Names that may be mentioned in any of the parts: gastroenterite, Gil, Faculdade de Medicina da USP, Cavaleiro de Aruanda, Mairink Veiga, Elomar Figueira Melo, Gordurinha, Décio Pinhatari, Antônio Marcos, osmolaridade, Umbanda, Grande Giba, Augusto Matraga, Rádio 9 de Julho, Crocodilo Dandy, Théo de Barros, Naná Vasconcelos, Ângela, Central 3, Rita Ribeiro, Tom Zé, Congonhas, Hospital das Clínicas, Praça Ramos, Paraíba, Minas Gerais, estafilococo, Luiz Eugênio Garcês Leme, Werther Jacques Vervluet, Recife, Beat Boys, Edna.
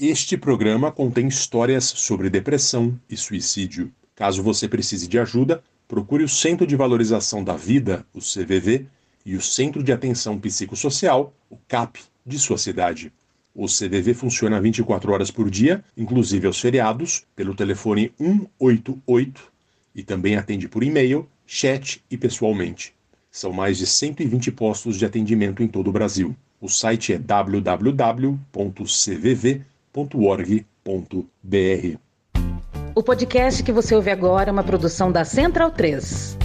Este programa contém histórias sobre depressão e suicídio. Caso você precise de ajuda, procure o Centro de Valorização da Vida, o CVV, e o Centro de Atenção Psicossocial, o CAP, de sua cidade. O CVV funciona 24 horas por dia, inclusive aos feriados, pelo telefone 188 e também atende por e-mail, chat e pessoalmente. São mais de 120 postos de atendimento em todo o Brasil. O site é www.cvv.org.br. O podcast que você ouve agora é uma produção da Central 3.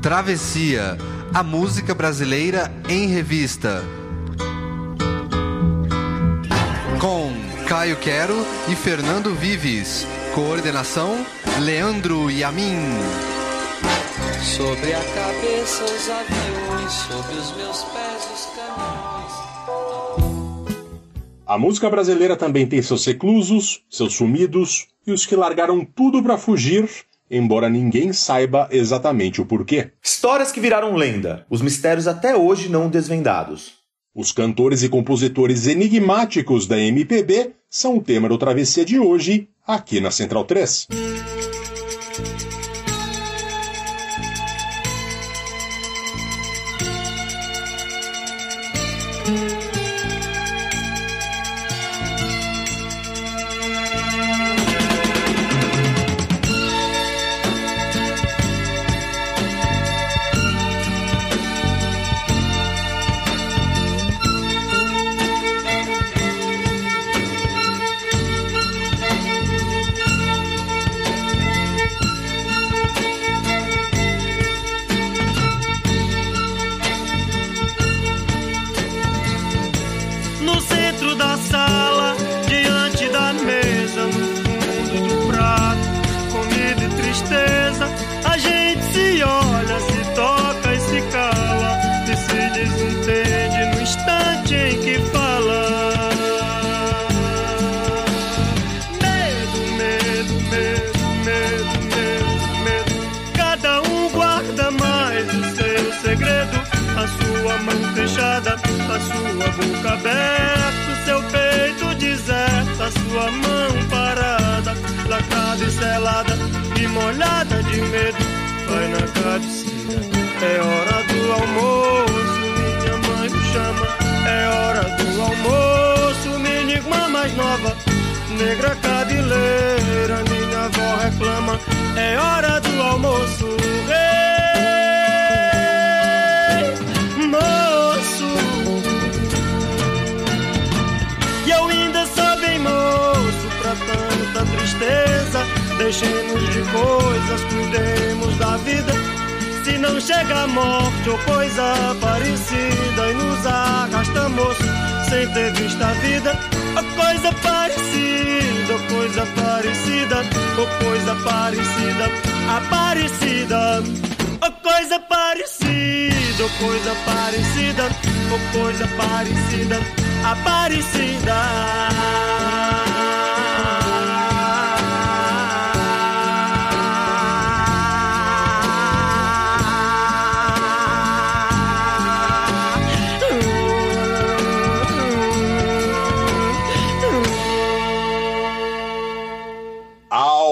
Travessia, a música brasileira em revista. Com Caio Quero e Fernando Vives. Coordenação, Leandro Yamin. Sobre a cabeça os aviões, sobre os meus pés os caminhões. A música brasileira também tem seus reclusos, seus sumidos e os que largaram tudo para fugir, embora ninguém saiba exatamente o porquê. Histórias que viraram lenda, os mistérios até hoje não desvendados. Os cantores e compositores enigmáticos da MPB são o tema do Travessia de hoje, aqui na Central 3. Deixemos de coisas, cuidemos da vida. Se não chega a morte ou coisa parecida, e nos arrastamos sem ter visto a vida. Ou coisa parecida, ou coisa parecida, ou coisa parecida, aparecida. Ou coisa parecida, ou coisa parecida, ou coisa parecida, aparecida.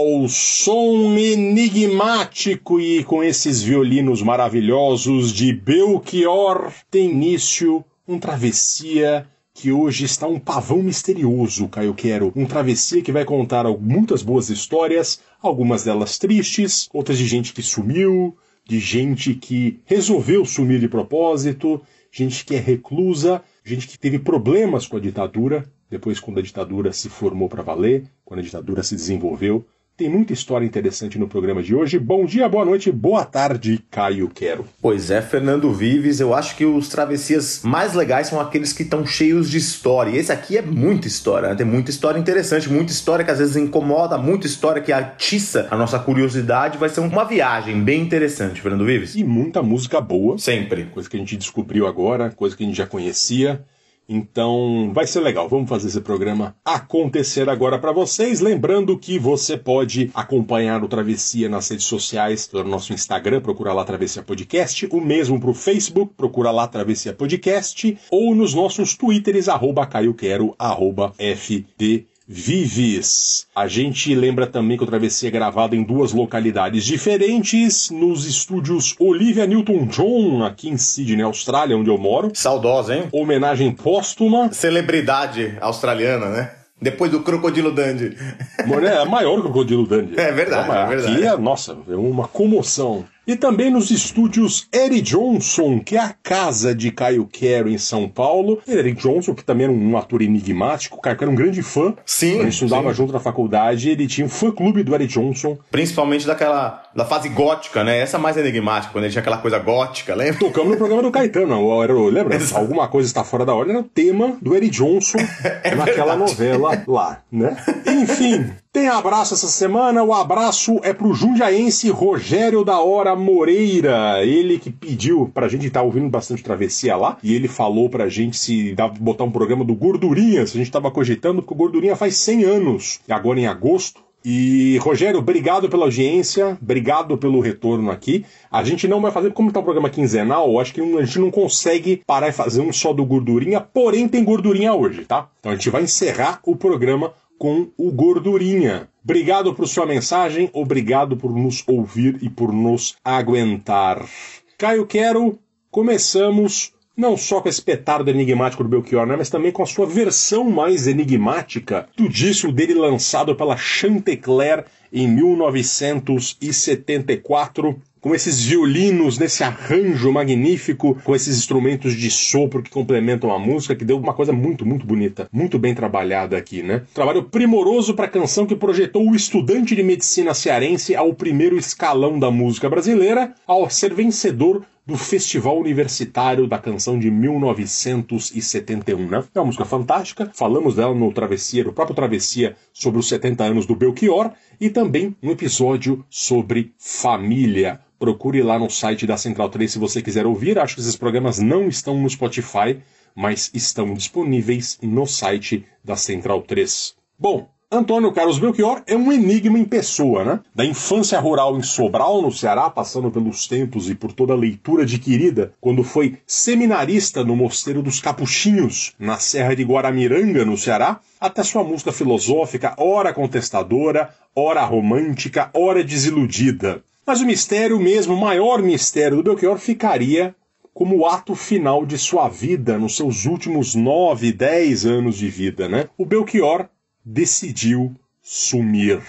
O som enigmático e com esses violinos maravilhosos de Belchior tem início um travessia que hoje está um pavão misterioso, Caio Quero. Um travessia que vai contar muitas boas histórias, algumas delas tristes, outras de gente que sumiu, de gente que resolveu sumir de propósito, gente que é reclusa, gente que teve problemas com a ditadura, depois quando a ditadura se formou para valer, quando a ditadura se desenvolveu. Tem muita história interessante no programa de hoje. Bom dia, boa noite, boa tarde, Caio Quero. Pois é, Fernando Vives, eu acho que os travessias mais legais são aqueles que estão cheios de história. E esse aqui é muita história, né? Tem muita história interessante, muita história que às vezes incomoda, muita história que atiça a nossa curiosidade. Vai ser uma viagem bem interessante, Fernando Vives. E muita música boa. Sempre. Coisa que a gente descobriu agora, coisa que a gente já conhecia. Então vai ser legal, vamos fazer esse programa acontecer agora para vocês. Lembrando que você pode acompanhar o Travessia nas redes sociais, pelo nosso Instagram, procura lá Travessia Podcast, o mesmo para o Facebook, procura lá Travessia Podcast, ou nos nossos Twitters, @CaioQuero, @FD. Vives. A gente lembra também que o Travessia é gravado em duas localidades diferentes, nos estúdios Olivia Newton-John, aqui em Sydney, Austrália, onde eu moro. Saudosa, hein? Homenagem póstuma. Celebridade australiana, né? Depois do Crocodilo Dandy. É maior o Crocodilo Dandy. É verdade, é verdade. Aqui, nossa, é uma comoção. E também nos estúdios Eric Johnson, que é a casa de Caio Quero em São Paulo. Eric Johnson, que também era um ator enigmático, o Caio Quero era um grande fã. Sim. A gente estudava junto na faculdade, ele tinha um fã-clube do Eric Johnson. Principalmente da fase gótica, né? Essa mais enigmática, quando ele tinha aquela coisa gótica, lembra? Tocamos no programa do Caetano, lembra? Exato. Alguma Coisa Está Fora da Ordem era o tema do Eric Johnson naquela novela lá, né? Enfim... Tem abraço essa semana, o abraço é pro jundiaense Rogério da Hora Moreira, ele que pediu pra gente, tá ouvindo bastante Travessia lá, e ele falou pra gente se dá pra botar um programa do Gordurinha, se a gente tava cogitando, porque o Gordurinha faz 100 anos, e agora em agosto. E, Rogério, obrigado pela audiência, obrigado pelo retorno aqui. A gente não vai fazer, como está um programa quinzenal, acho que a gente não consegue parar e fazer um só do Gordurinha, porém tem Gordurinha hoje, tá? Então a gente vai encerrar o programa com o Gordurinha. Obrigado por sua mensagem, obrigado por nos ouvir e por nos aguentar. Caio Quero, começamos não só com esse petardo enigmático do Belchior, né, mas também com a sua versão mais enigmática do disco dele lançado pela Chantecler em 1974, com esses violinos, nesse arranjo magnífico, com esses instrumentos de sopro que complementam a música, que deu uma coisa muito, muito bonita, muito bem trabalhada aqui, né? Trabalho primoroso para a canção que projetou o estudante de medicina cearense ao primeiro escalão da música brasileira, ao ser vencedor do Festival Universitário da Canção de 1971, né? É uma música fantástica, falamos dela no Travessia, no próprio Travessia, sobre os 70 anos do Belchior, e também um episódio sobre família. Procure lá no site da Central 3 se você quiser ouvir, acho que esses programas não estão no Spotify, mas estão disponíveis no site da Central 3. Bom, Antônio Carlos Belchior é um enigma em pessoa, né? Da infância rural em Sobral, no Ceará, passando pelos tempos e por toda a leitura adquirida, quando foi seminarista no Mosteiro dos Capuchinhos, na Serra de Guaramiranga, no Ceará, até sua música filosófica, ora contestadora, ora romântica, ora desiludida. Mas o mistério mesmo, o maior mistério do Belchior ficaria como o ato final de sua vida, nos seus últimos 9, 10 anos de vida, né? O Belchior decidiu sumir.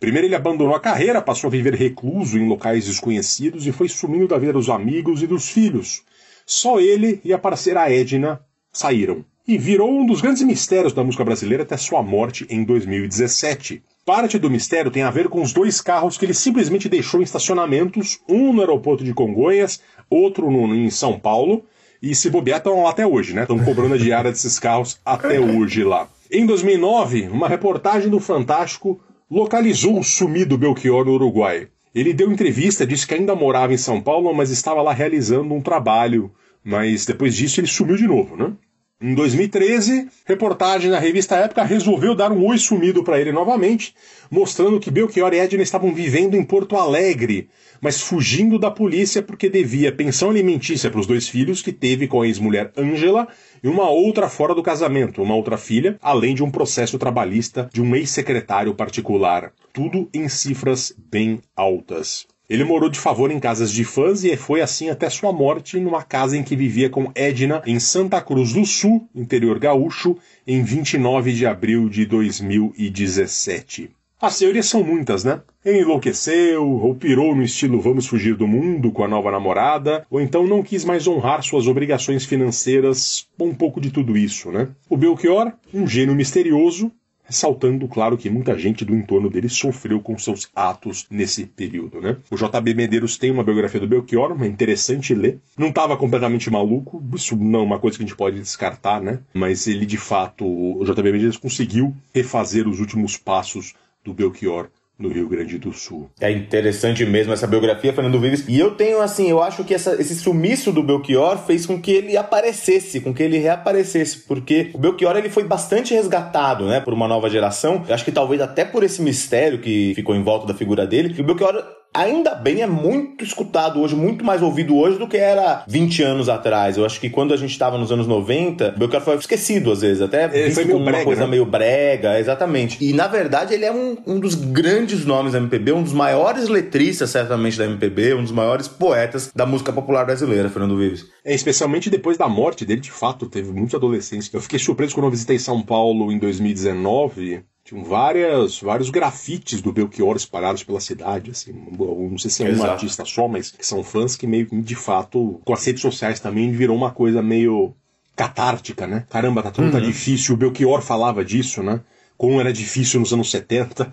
Primeiro ele abandonou a carreira, passou a viver recluso em locais desconhecidos e foi sumindo da vida dos amigos e dos filhos. Só ele e a parceira Edna saíram. E virou um dos grandes mistérios da música brasileira até sua morte em 2017. Parte do mistério tem a ver com os dois carros que ele simplesmente deixou em estacionamentos, um no aeroporto de Congonhas, outro em São Paulo, e se bobear estão lá até hoje, né? Estão cobrando a diária desses carros até hoje lá. Em 2009, uma reportagem do Fantástico localizou o sumido Belchior no Uruguai. Ele deu entrevista, disse que ainda morava em São Paulo, mas estava lá realizando um trabalho. Mas depois disso ele sumiu de novo, né? Em 2013, reportagem na revista Época resolveu dar um oi sumido para ele novamente, mostrando que Belchior e Edna estavam vivendo em Porto Alegre, mas fugindo da polícia porque devia pensão alimentícia para os dois filhos que teve com a ex-mulher Ângela e uma outra fora do casamento, uma outra filha, além de um processo trabalhista de um ex-secretário particular. Tudo em cifras bem altas. Ele morou de favor em casas de fãs e foi assim até sua morte numa casa em que vivia com Edna em Santa Cruz do Sul, interior gaúcho, em 29 de abril de 2017. As teorias são muitas, né? Ele enlouqueceu, ou pirou no estilo Vamos Fugir do Mundo com a nova namorada, ou então não quis mais honrar suas obrigações financeiras, um pouco de tudo isso, né? O Belchior, um gênio misterioso, ressaltando, claro, que muita gente do entorno dele sofreu com seus atos nesse período, né? O J.B. Medeiros tem uma biografia do Belchior, é interessante ler. Não estava completamente maluco, isso não é uma coisa que a gente pode descartar, né? Mas ele, de fato, o J.B. Medeiros conseguiu refazer os últimos passos do Belchior no Rio Grande do Sul. É interessante mesmo essa biografia, Fernando Vives. E eu tenho, assim, eu acho que esse sumiço do Belchior fez com que ele aparecesse, com que ele reaparecesse, porque o Belchior, ele foi bastante resgatado, né, por uma nova geração. Eu acho que talvez até por esse mistério que ficou em volta da figura dele. E o Belchior, ainda bem, é muito escutado hoje, muito mais ouvido hoje do que era 20 anos atrás. Eu acho que quando a gente estava nos anos 90, o Belchior foi esquecido, às vezes, até visto como uma coisa, né, meio brega, exatamente. E, na verdade, ele é um dos grandes nomes da MPB, um dos maiores letristas, certamente, da MPB, um dos maiores poetas da música popular brasileira, Fernando Vives. É, especialmente depois da morte dele, de fato, teve muitos adolescentes. Eu fiquei surpreso quando eu visitei São Paulo em 2019... Tinham vários grafites do Belchior espalhados pela cidade, assim. Não sei se é um artista só, mas são fãs que meio que, de fato, com as redes sociais também virou uma coisa meio catártica, né? Caramba, tá tudo tá difícil. O Belchior falava disso, né? Como era difícil nos anos 70.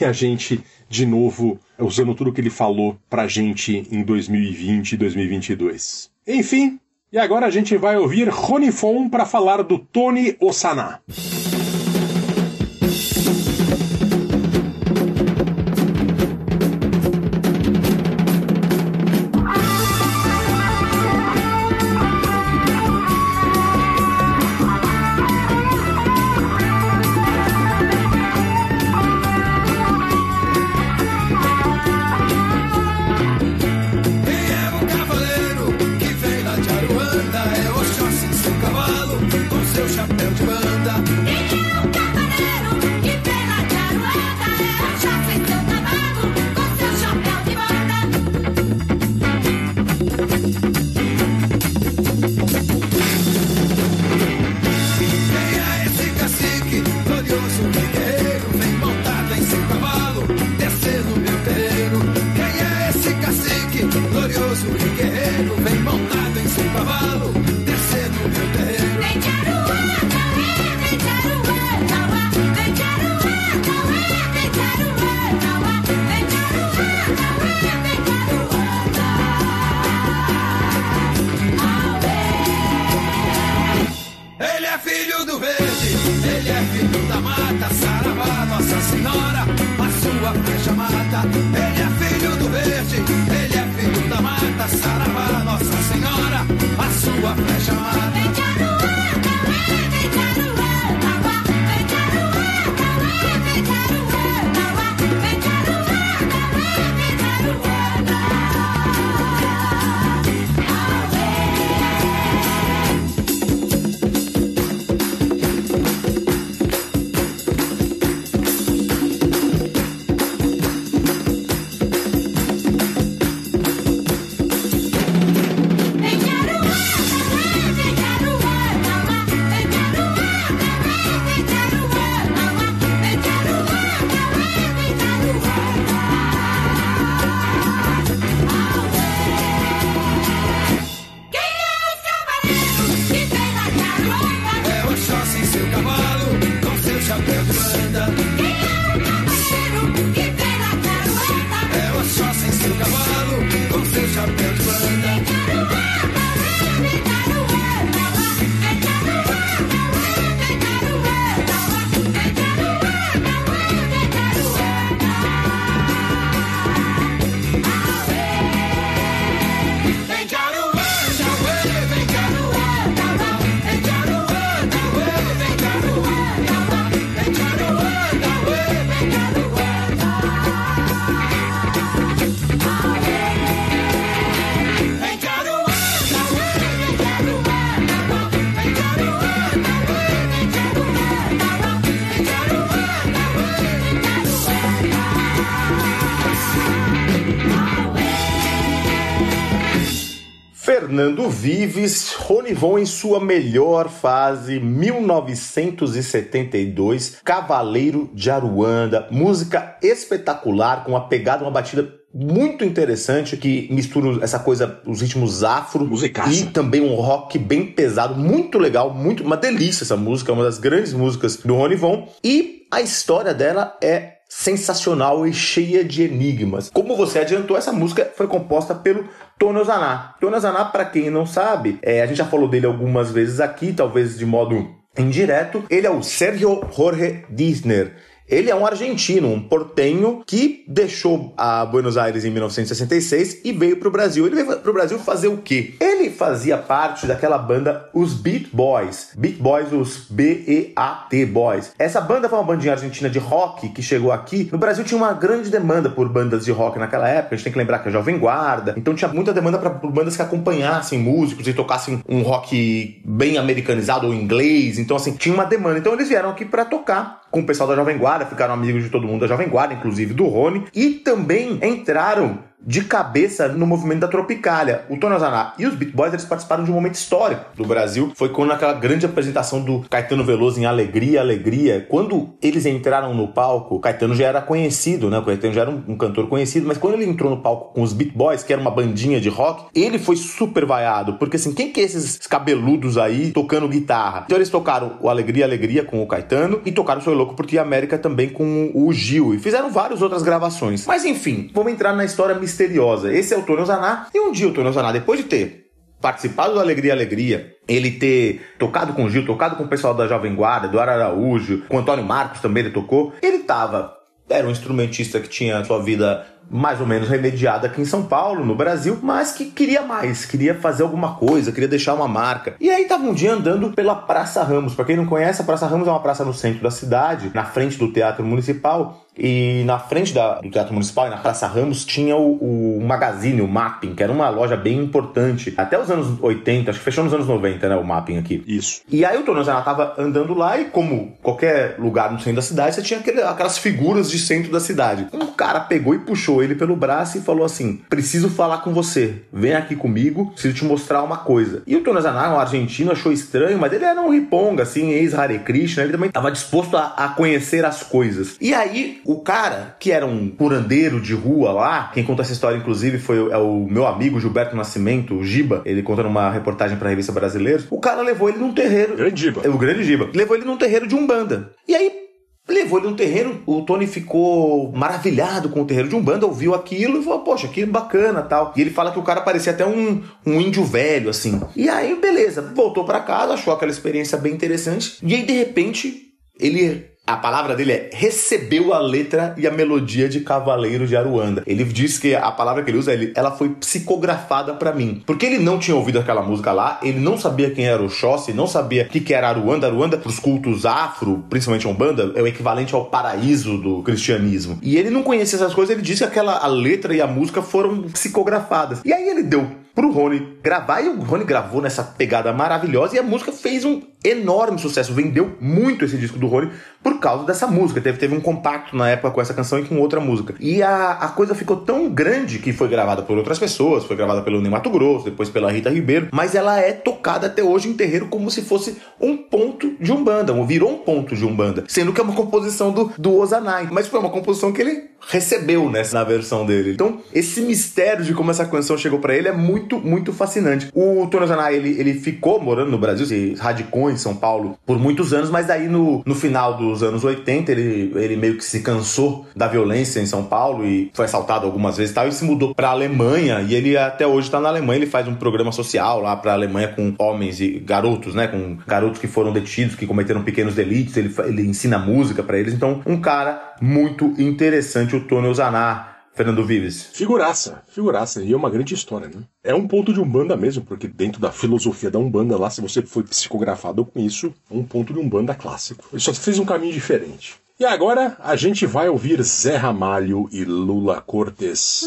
E a gente, de novo, usando tudo que ele falou pra gente em 2020 e 2022. Enfim, e agora a gente vai ouvir Ronnie Von pra falar do Tonho Zaná. Fernando Vives, Ronnie Von em sua melhor fase, 1972, Cavaleiro de Aruanda, música espetacular, com uma pegada, uma batida muito interessante, que mistura essa coisa, os ritmos afro musicaça, e também um rock bem pesado, muito legal, muito, uma delícia essa música, uma das grandes músicas do Ronnie Von, e a história dela é sensacional e cheia de enigmas. Como você adiantou, essa música foi composta pelo Tonho Zaná. Tonho Zaná, para quem não sabe, a gente já falou dele algumas vezes aqui, talvez de modo indireto, ele é o Sérgio Jorge Dissner. Ele é um argentino, um portenho, que deixou a Buenos Aires em 1966 e veio pro Brasil. Ele veio pro Brasil fazer o quê? Ele fazia parte daquela banda, os Beat Boys. Beat Boys, os B-E-A-T Boys. Essa banda foi uma bandinha argentina de rock que chegou aqui. No Brasil tinha uma grande demanda por bandas de rock naquela época. A gente tem que lembrar que é Jovem Guarda. Então tinha muita demanda por bandas que acompanhassem músicos e tocassem um rock bem americanizado ou inglês. Então, assim, tinha uma demanda. Então eles vieram aqui pra tocar com o pessoal da Jovem Guarda, ficaram amigos de todo mundo da Jovem Guarda, inclusive do Ronnie, e também entraram de cabeça no movimento da Tropicália. O Tonho Zaná e os Beat Boys, eles participaram de um momento histórico do Brasil. Foi quando aquela grande apresentação do Caetano Veloso em Alegria, Alegria. Quando eles entraram no palco, o Caetano já era conhecido, né? O Caetano já era um cantor conhecido, mas quando ele entrou no palco com os Beat Boys, que era uma bandinha de rock, ele foi super vaiado, porque assim, quem que é esses cabeludos aí tocando guitarra? Então eles tocaram o Alegria, Alegria com o Caetano e tocaram o Sou Louco por Ti América também com o Gil e fizeram várias outras gravações. Mas enfim, vamos entrar na história misteriosa. Esse é o Tonho Zaná. E um dia o Tonho Zaná, depois de ter participado do Alegria, Alegria, ele ter tocado com o Gil, tocado com o pessoal da Jovem Guarda, do Araújo, com o Antônio Marcos também ele tocou, ele era um instrumentista que tinha sua vida mais ou menos remediada aqui em São Paulo, no Brasil, mas que queria mais, queria fazer alguma coisa, queria deixar uma marca. E aí tava um dia andando pela Praça Ramos. Pra quem não conhece, a Praça Ramos é uma praça no centro da cidade, na frente do Teatro Municipal. E na frente do Teatro Municipal e na Praça Ramos tinha o Magazine, o Mapping, que era uma loja bem importante. Até os anos 80, acho que fechou nos anos 90, né, o Mapping aqui. Isso. E aí o Tonho Zaná tava andando lá e, como qualquer lugar no centro da cidade, você tinha aquelas figuras de centro da cidade. Um cara pegou e puxou ele pelo braço e falou assim: preciso falar com você, vem aqui comigo, preciso te mostrar uma coisa. E o Tonho Zaná, um argentino, achou estranho, mas ele era um riponga, assim, ex-Hare Krishna, ele também tava disposto a conhecer as coisas. E aí o cara, que era um curandeiro de rua lá, quem conta essa história, inclusive, é o meu amigo Gilberto Nascimento, o Giba. Ele conta numa reportagem pra Revista Brasileira. O cara levou ele num terreiro. O Grande Giba. Levou ele num terreiro de Umbanda. E aí, levou ele num terreiro, o Tony ficou maravilhado com o terreiro de Umbanda, ouviu aquilo e falou: poxa, que bacana, tal. E ele fala que o cara parecia até um índio velho, assim. E aí, beleza, voltou pra casa, achou aquela experiência bem interessante. E aí, de repente, a palavra dele é recebeu a letra e a melodia de Cavaleiro de Aruanda. Ele diz que a palavra que ele usa, ela foi psicografada pra mim. Porque ele não tinha ouvido aquela música lá, ele não sabia quem era o Xóssi, não sabia o que era Aruanda. Aruanda, pros cultos afro, principalmente a Umbanda, é o equivalente ao paraíso do cristianismo. E ele não conhecia essas coisas, ele disse que a letra e a música foram psicografadas. E aí ele deu pro Ronnie gravar, e o Ronnie gravou nessa pegada maravilhosa, e a música fez um enorme sucesso, vendeu muito esse disco do Ronnie por causa dessa música. Teve um compacto na época com essa canção e com outra música, e a coisa ficou tão grande que foi gravada por outras pessoas, foi gravada pelo Ney Mato Grosso, depois pela Rita Ribeiro, mas ela é tocada até hoje em terreiro como se fosse um ponto de Umbanda, virou um ponto de Umbanda, sendo que é uma composição do Ozanai, mas foi uma composição que ele recebeu na versão dele. Então esse mistério de como essa canção chegou pra ele é muito, muito fascinante. O Tonho Zaná, ele ficou morando no Brasil, se radicou em São Paulo por muitos anos, mas daí no final dos anos 80 ele meio que se cansou da violência em São Paulo e foi assaltado algumas vezes e tal, e se mudou pra Alemanha, e ele até hoje tá na Alemanha. Ele faz um programa social lá pra Alemanha com homens e garotos, com garotos que foram detidos, que cometeram pequenos delitos. Ele ensina música pra eles. Então um cara muito interessante, o Tonho Zaná. Fernando Vives. Figuraça. E é uma grande história, né? É um ponto de Umbanda mesmo, porque dentro da filosofia da Umbanda lá, se você foi psicografado com isso, é um ponto de Umbanda clássico. Ele só fez um caminho diferente. E agora a gente vai ouvir Zé Ramalho e Lula Cortez.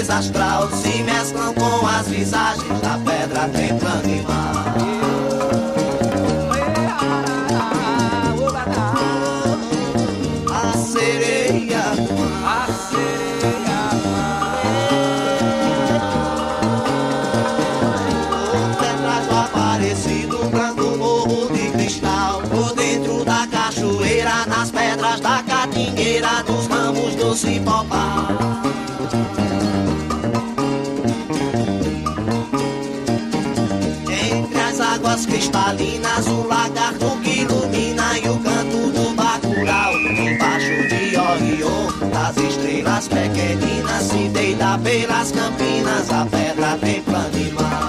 brisa astral se mesclam com as visagens da pedra templando e mar. Nas pedras da catingueira, nos ramos do cipopá. Entre as águas cristalinas, o lagarto que ilumina e o canto do bacurau. Embaixo de Orion, das estrelas pequeninas, se deita pelas campinas, a pedra tem plano de mar.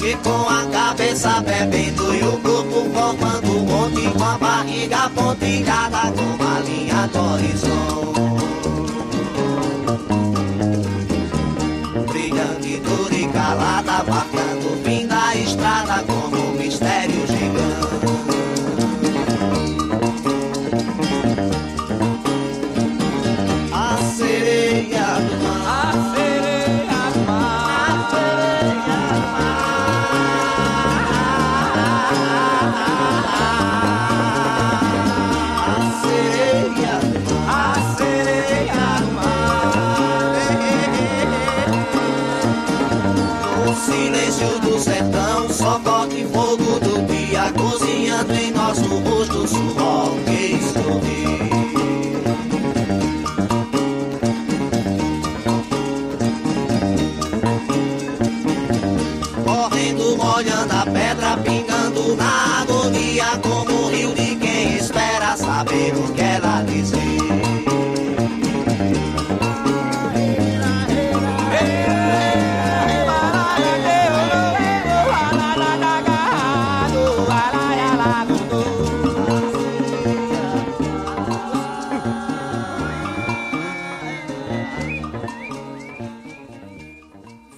Que com a cabeça bebendo e o grupo formando um monte, com a barriga pontilhada com a linha do horizonte, brilhando e dura e calada, marcando o fim da estrada como um mistério gigante. A sereia do mar, a sereia do mar. Só toque fogo do dia, cozinhando em nosso rosto o suor que escorre. Correndo, molhando a pedra, pingando na agonia, como o rio de quem espera saber o que ela dizer.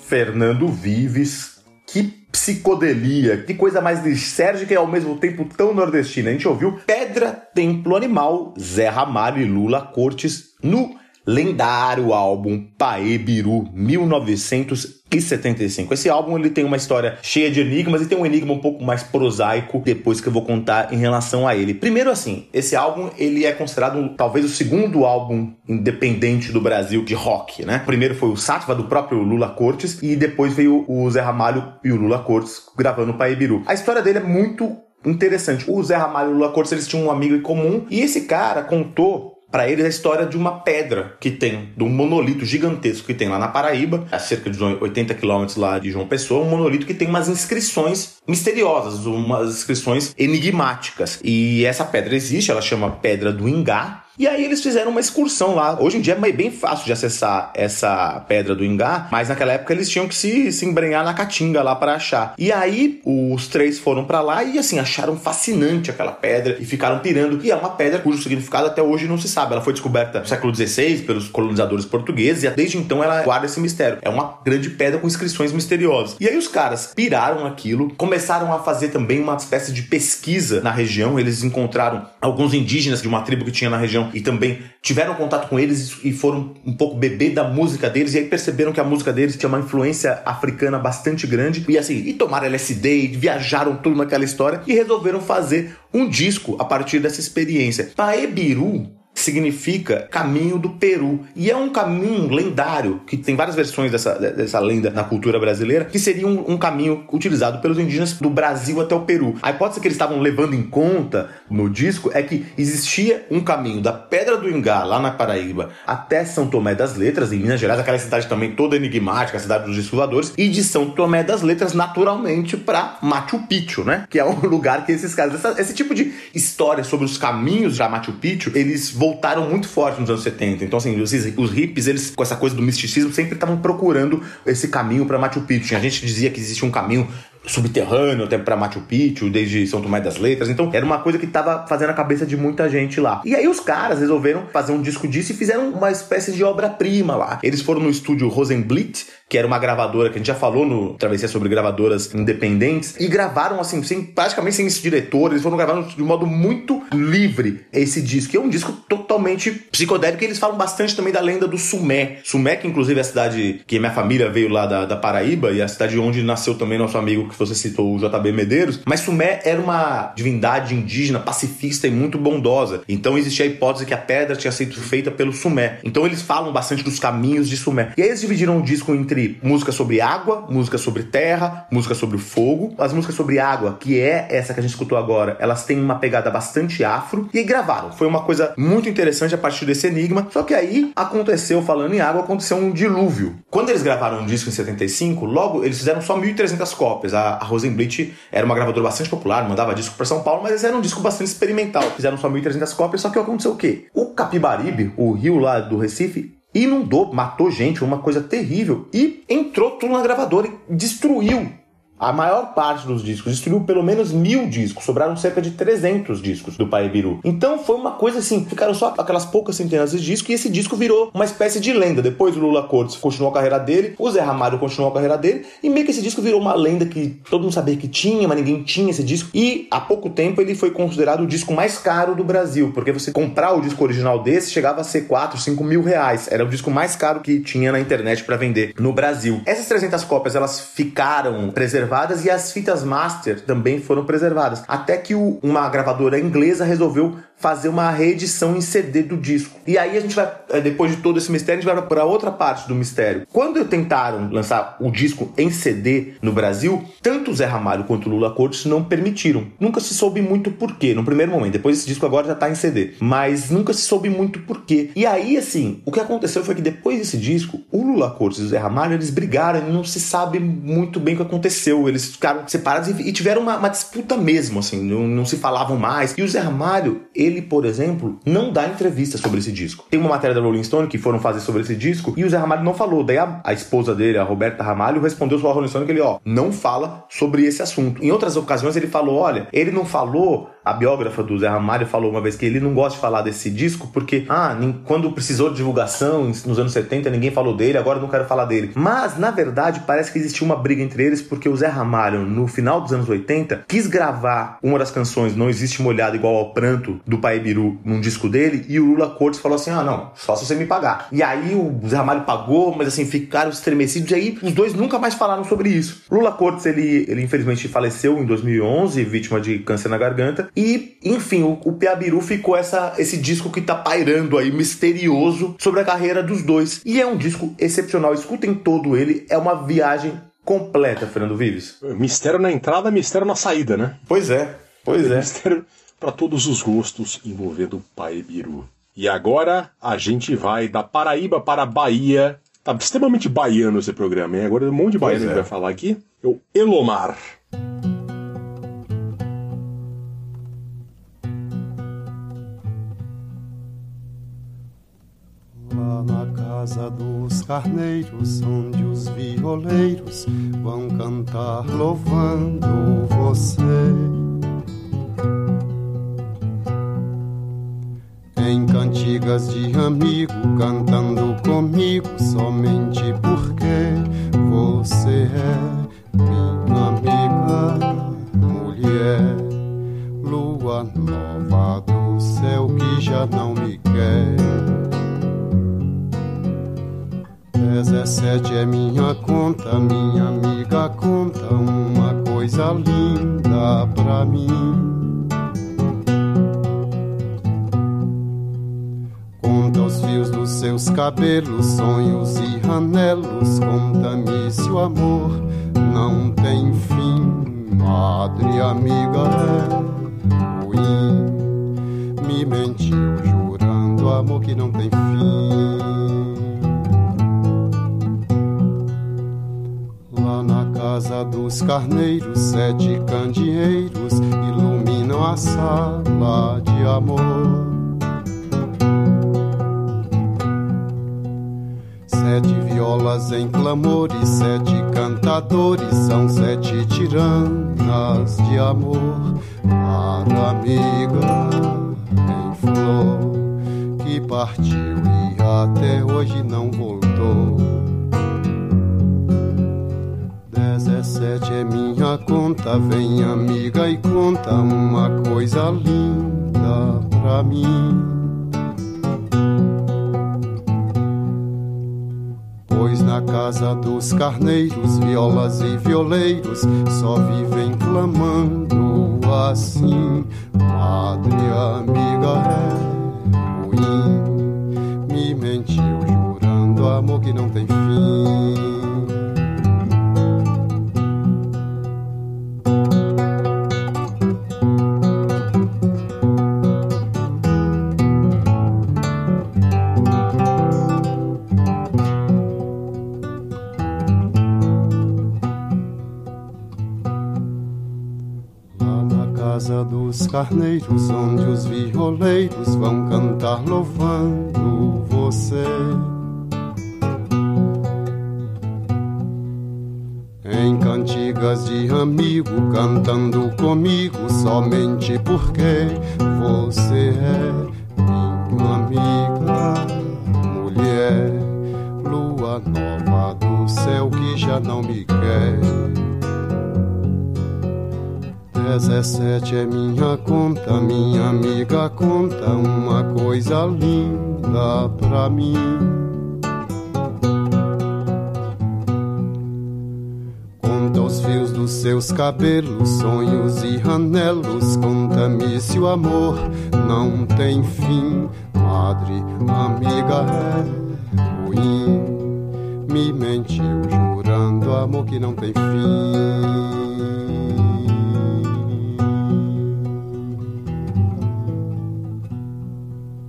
Fernando Vives, que psicodelia, que coisa mais lisérgica e ao mesmo tempo tão nordestina. A gente ouviu Pedra, Templo Animal, Zé Ramalho e Lula Cortez no lendário álbum Paêbiru, 1975. Esse álbum ele tem uma história cheia de enigmas e tem um enigma um pouco mais prosaico depois que eu vou contar em relação a ele. Primeiro assim, esse álbum ele é considerado talvez o segundo álbum independente do Brasil de rock, né? O primeiro foi o Sátiva do próprio Lula Cortez e depois veio o Zé Ramalho e o Lula Cortez gravando o Paêbiru. A história dele é muito interessante. O Zé Ramalho e o Lula Cortez eles tinham um amigo em comum e esse cara contou para eles a história de uma pedra que tem, de um monolito gigantesco que tem lá na Paraíba, a cerca de 80 quilômetros lá de João Pessoa, um monolito que tem umas inscrições misteriosas, umas inscrições enigmáticas. E essa pedra existe, ela chama Pedra do Ingá. E aí eles fizeram uma excursão lá. Hoje em dia é bem fácil de acessar essa Pedra do Ingá, mas naquela época eles tinham que se embrenhar na Caatinga lá para achar. E aí os três foram para lá e assim, acharam fascinante aquela pedra e ficaram pirando. E é uma pedra cujo significado até hoje não se sabe. Ela foi descoberta no século XVI pelos colonizadores portugueses e desde então ela guarda esse mistério. É uma grande pedra com inscrições misteriosas. E aí os caras piraram aquilo, começaram a fazer também uma espécie de pesquisa na região. Eles encontraram alguns indígenas de uma tribo que tinha na região e também tiveram contato com eles e foram um pouco beber da música deles e aí perceberam que a música deles tinha uma influência africana bastante grande e assim, e tomaram LSD e viajaram tudo naquela história e resolveram fazer um disco a partir dessa experiência. Paêbiru significa caminho do Peru. E é um caminho lendário, que tem várias versões dessa lenda na cultura brasileira, que seria um caminho utilizado pelos indígenas do Brasil até o Peru. A hipótese que eles estavam levando em conta no disco é que existia um caminho da Pedra do Ingá, lá na Paraíba, até São Tomé das Letras, em Minas Gerais, aquela cidade também toda enigmática, a cidade dos desfiladores, e de São Tomé das Letras, naturalmente, para Machu Picchu, né? Que é um lugar que esses caras... Esse tipo de história sobre os caminhos da Machu Picchu, eles voltaram muito forte nos anos 70. Então, assim, os hippies, eles, com essa coisa do misticismo, sempre estavam procurando esse caminho para Machu Picchu. A gente dizia que existia um caminho subterrâneo até para Machu Picchu, desde São Tomé das Letras. Então era uma coisa que tava fazendo a cabeça de muita gente lá. E aí os caras resolveram fazer um disco disso e fizeram uma espécie de obra-prima lá. Eles foram no estúdio Rosenblit, que era uma gravadora que a gente já falou no Travessia sobre gravadoras independentes, e gravaram assim, praticamente sem esse diretor. Eles foram gravar de um modo muito livre esse disco, que é um disco totalmente psicodélico. E eles falam bastante também da lenda do Sumé. Sumé, que inclusive é a cidade que minha família veio lá da Paraíba, e é a cidade onde nasceu também nosso amigo que você citou, o J.B. Medeiros. Mas Sumé era uma divindade indígena, pacifista e muito bondosa. Então existia a hipótese que a pedra tinha sido feita pelo Sumé. Então eles falam bastante dos caminhos de Sumé. E aí eles dividiram o disco entre música sobre água, música sobre terra, música sobre fogo. As músicas sobre água, que é essa que a gente escutou agora, elas têm uma pegada bastante afro. E aí gravaram. Foi uma coisa muito interessante a partir desse enigma. Só que aí aconteceu, falando em água, aconteceu um dilúvio. Quando eles gravaram o disco em 75, logo eles fizeram só 1.300 cópias. A Rosenblit era uma gravadora bastante popular, mandava disco pra São Paulo, mas eles eram um disco bastante experimental. Fizeram só 1.300 cópias, só que aconteceu o quê? O Capibaribe, o rio lá do Recife, inundou, matou gente, uma coisa terrível, e entrou tudo na gravadora e destruiu a maior parte dos discos, destruiu pelo menos 1.000 discos, sobraram cerca de 300 discos do Paêbiru. Então foi uma coisa assim, ficaram só aquelas poucas centenas de discos, e esse disco virou uma espécie de lenda. Depois o Lula Cortez continuou a carreira dele, o Zé Ramalho continuou a carreira dele, e meio que esse disco virou uma lenda que todo mundo sabia que tinha, mas ninguém tinha esse disco. E há pouco tempo ele foi considerado o disco mais caro do Brasil, porque você comprar o disco original desse chegava a ser 4, 5 mil reais. Era o disco mais caro que tinha na internet para vender no Brasil. Essas 300 cópias, elas ficaram preservadas, e as fitas master também foram preservadas, até que uma gravadora inglesa resolveu fazer uma reedição em CD do disco. E aí a gente vai, depois de todo esse mistério, a gente vai para outra parte do mistério. Quando tentaram lançar o disco em CD no Brasil, tanto o Zé Ramalho quanto o Lula Cortez não permitiram. Nunca se soube muito porquê, no primeiro momento. Depois esse disco agora já tá em CD, mas nunca se soube muito porquê. E aí, assim, o que aconteceu foi que depois desse disco, o Lula Cortez e o Zé Ramalho, eles brigaram e não se sabe muito bem o que aconteceu. Eles ficaram separados e tiveram uma disputa mesmo, assim, não se falavam mais. E o Zé Ramalho, ele, por exemplo, não dá entrevista sobre esse disco. Tem uma matéria da Rolling Stone que foram fazer sobre esse disco e o Zé Ramalho não falou. Daí a esposa dele, a Roberta Ramalho, respondeu só a Rolling Stone que ele, não fala sobre esse assunto. Em outras ocasiões ele falou, olha, ele não falou... A biógrafa do Zé Ramalho falou uma vez que ele não gosta de falar desse disco porque quando precisou de divulgação nos anos 70 ninguém falou dele, agora eu não quero falar dele. Mas, na verdade, parece que existiu uma briga entre eles porque o Zé Ramalho, no final dos anos 80, quis gravar uma das canções Não Existe Molhado Igual ao Pranto do Paêbiru num disco dele e o Lula Cortez falou assim, não, só se você me pagar. E aí o Zé Ramalho pagou, mas assim, ficaram estremecidos e aí os dois nunca mais falaram sobre isso. Lula Cortez, ele infelizmente faleceu em 2011, vítima de câncer na garganta. E, enfim, o Paêbiru ficou esse disco que tá pairando aí, misterioso, sobre a carreira dos dois. E é um disco excepcional, escutem todo ele, é uma viagem completa, Fernando Vives. Mistério na entrada, mistério na saída, né? Pois é. Mistério pra todos os gostos envolvendo o Paêbiru. E agora a gente vai da Paraíba para a Bahia. Tá extremamente baiano esse programa, hein? Agora um monte de baiano que vai falar aqui. É o Elomar. Na casa dos carneiros, onde os violeiros vão cantar louvando você. Em cantigas de amigo, cantando comigo, somente porque você é minha amiga, mulher, lua nova do céu que já não me quer. 17 é minha amiga conta uma coisa linda pra mim. seus cabelos, sonhos e ranelos, contamisse o amor, não tem fim, madre amiga é ruim, me mentiu jurando amor que não tem fim. Lá na casa dos carneiros, 7 candeeiros iluminam a sala de amor. 7 violas em clamores, 7 cantadores, são 7 tiranas de amor. Para amiga em flor, que partiu e até hoje não voltou. 17 é minha conta, vem amiga e conta uma coisa linda pra mim. Pois na casa dos carneiros, violas e violeiros só vivem clamando assim, madre amiga é ruim, me mentiu jurando amor que não tem fim. Dos carneiros, onde os violeiros vão cantar louvando você. Em cantigas de amigo, cantando comigo, somente porque você é minha amiga, mulher, lua nova do céu que já não me quer. 17 é minha conta, minha amiga conta uma coisa linda pra mim. Conta os fios dos seus cabelos, sonhos e ranelos, conta-me se o amor não tem fim, madre, amiga é ruim, me mentiu jurando amor que não tem fim.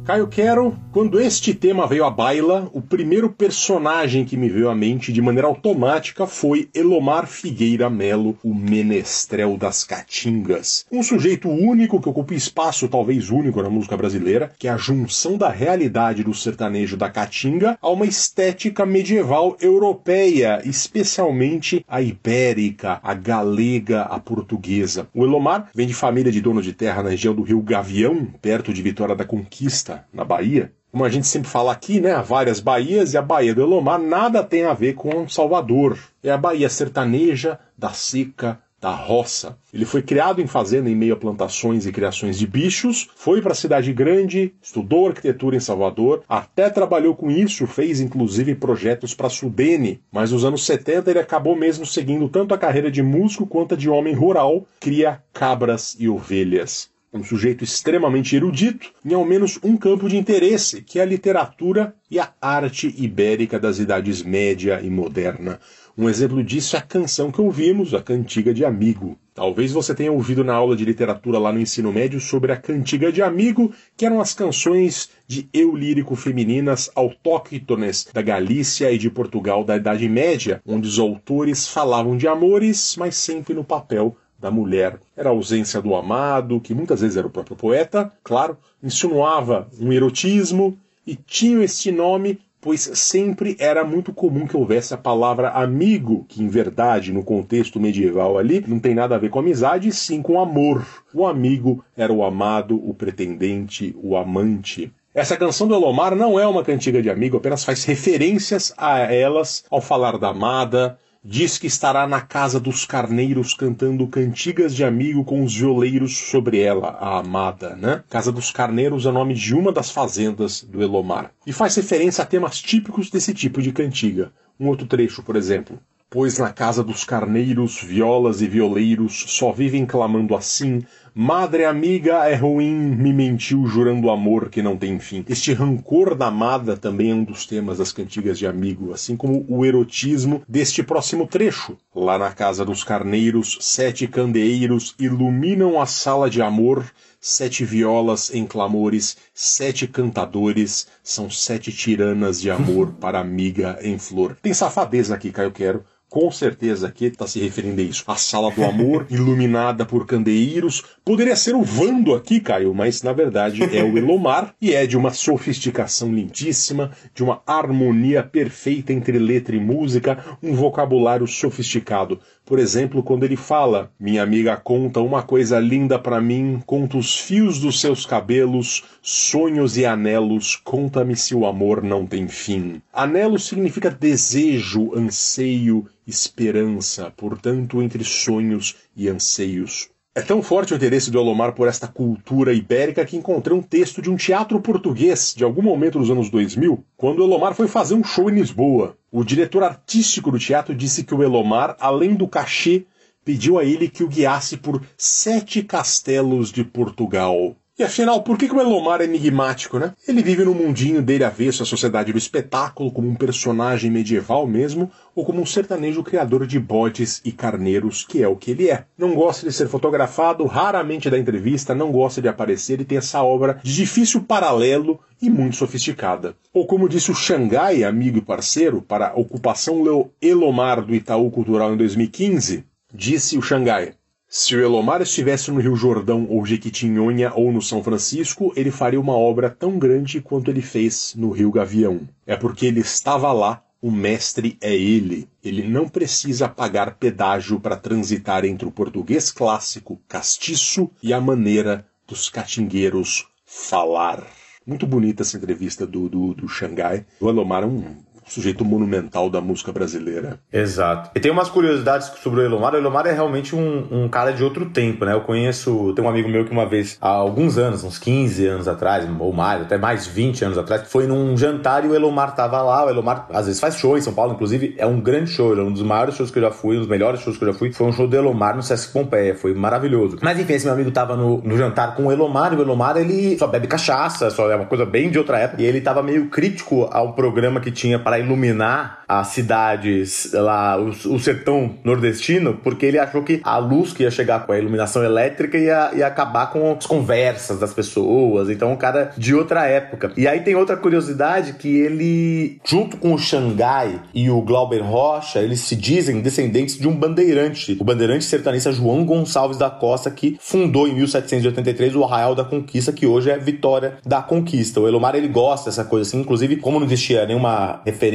Caio Quero, quando este tema veio à baila, o primeiro personagem que me veio à mente de maneira automática foi Elomar Figueira Melo, o menestrel das caatingas. Um sujeito único que ocupa espaço talvez único na música brasileira, que é a junção da realidade do sertanejo da caatinga a uma estética medieval europeia, especialmente a ibérica, a galega, a portuguesa. O Elomar vem de família de dono de terra na região do Rio Gavião, perto de Vitória da Conquista, na Bahia. Como a gente sempre fala aqui, né, há várias Bahias, e a Baía do Elomar nada tem a ver com Salvador. É a Bahia sertaneja, da seca, da roça. Ele foi criado em fazenda em meio a plantações e criações de bichos, foi para a cidade grande, estudou arquitetura em Salvador, até trabalhou com isso, fez inclusive projetos para a Sudene, mas nos anos 70 ele acabou mesmo seguindo tanto a carreira de músico quanto a de homem rural, cria cabras e ovelhas. Um sujeito extremamente erudito em ao menos um campo de interesse, que é a literatura e a arte ibérica das idades média e moderna. Um exemplo disso é a canção que ouvimos, a Cantiga de Amigo. Talvez você tenha ouvido na aula de literatura lá no ensino médio sobre a Cantiga de Amigo, que eram as canções de eu lírico femininas autóctones da Galícia e de Portugal da Idade Média, onde os autores falavam de amores, mas sempre no papel da mulher. Era a ausência do amado, que muitas vezes era o próprio poeta, claro, insinuava um erotismo e tinha este nome, pois sempre era muito comum que houvesse a palavra amigo, que em verdade, no contexto medieval ali, não tem nada a ver com amizade, e sim com amor. O amigo era o amado, o pretendente, o amante. Essa canção do Elomar não é uma cantiga de amigo, apenas faz referências a elas ao falar da amada. Diz que estará na casa dos carneiros cantando cantigas de amigo com os violeiros sobre ela, a amada, né? Casa dos Carneiros é o nome de uma das fazendas do Elomar. E faz referência a temas típicos desse tipo de cantiga. Um outro trecho, por exemplo. Pois na casa dos carneiros, violas e violeiros só vivem clamando assim: madre amiga é ruim, me mentiu jurando amor que não tem fim. Este rancor da amada também é um dos temas das cantigas de amigo, assim como o erotismo deste próximo trecho. Lá na casa dos carneiros, 7 candeeiros iluminam a sala de amor, 7 violas em clamores, 7 cantadores, são 7 tiranas de amor para amiga em flor. Tem safadeza aqui, Caio Quero. Com certeza aqui está se referindo a isso. A sala do amor, iluminada por candeeiros. Poderia ser o Vando aqui, Caio, mas na verdade é o Elomar. E é de uma sofisticação lindíssima, de uma harmonia perfeita entre letra e música, um vocabulário sofisticado. Por exemplo, quando ele fala: minha amiga conta uma coisa linda pra mim, conta os fios dos seus cabelos, sonhos e anelos, conta-me se o amor não tem fim. Anelo significa desejo, anseio, esperança, portanto, entre sonhos e anseios. É tão forte o interesse do Elomar por esta cultura ibérica que encontrei um texto de um teatro português de algum momento dos anos 2000, quando o Elomar foi fazer um show em Lisboa. O diretor artístico do teatro disse que o Elomar, além do cachê, pediu a ele que o guiasse por 7 castelos de Portugal. E afinal, por que o Elomar é enigmático, né? Ele vive no mundinho dele avesso à sociedade do espetáculo, como um personagem medieval mesmo, ou como um sertanejo criador de bodes e carneiros, que é o que ele é. Não gosta de ser fotografado, raramente dá entrevista, não gosta de aparecer e tem essa obra de difícil paralelo e muito sofisticada. Ou como disse o Xangai, amigo e parceiro, para a ocupação Elomar do Itaú Cultural em 2015, disse o Xangai: se o Elomar estivesse no Rio Jordão ou Jequitinhonha ou no São Francisco, ele faria uma obra tão grande quanto ele fez no Rio Gavião. É porque ele estava lá, o mestre é ele. Ele não precisa pagar pedágio para transitar entre o português clássico, castiço, e a maneira dos catingueiros falar. Muito bonita essa entrevista do Xangai. O Elomar é um sujeito monumental da música brasileira. Exato. E tem umas curiosidades sobre o Elomar. O Elomar é realmente um cara de outro tempo, né? Eu conheço... Tem um amigo meu que uma vez, há alguns anos, uns 15 anos atrás, ou mais, até mais 20 anos atrás, foi num jantar e o Elomar tava lá. O Elomar, às vezes, faz show em São Paulo, inclusive. É um grande show. É um dos maiores shows que eu já fui, um dos melhores shows que eu já fui. Foi um show do Elomar no Sesc Pompeia. Foi maravilhoso. Mas, enfim, esse meu amigo tava no jantar com o Elomar. E o Elomar, ele só bebe cachaça, só é uma coisa bem de outra época. E ele tava meio crítico ao programa que tinha para iluminar as cidades lá, o sertão nordestino, porque ele achou que a luz que ia chegar com a iluminação elétrica ia acabar com as conversas das pessoas. Então, um cara de outra época. E aí tem outra curiosidade, que ele, junto com o Xangai e o Glauber Rocha, eles se dizem descendentes de um bandeirante, o bandeirante sertanista João Gonçalves da Costa, que fundou em 1783 o Arraial da Conquista, que hoje é Vitória da Conquista. O Elomar, ele gosta dessa coisa assim, inclusive, como não existia nenhuma referência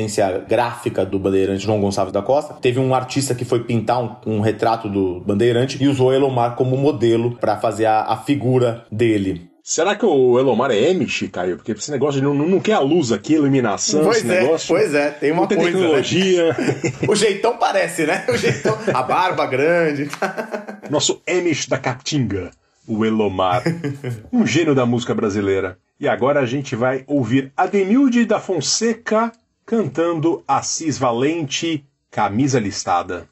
gráfica do bandeirante João Gonçalves da Costa, teve um artista que foi pintar um retrato do bandeirante e usou Elomar como modelo para fazer a figura dele. Será que o Elomar é Emish, Caio? Porque esse negócio de não quer a luz aqui, a iluminação, pois esse negócio... Pois é, tem uma coisa, tecnologia. Né? O jeitão parece, né? O jeitão, a barba grande. Nosso Emish da Caatinga, o Elomar. Um gênio da música brasileira. E agora a gente vai ouvir Ademilde da Fonseca cantando Assis Valente, Camisa Listada.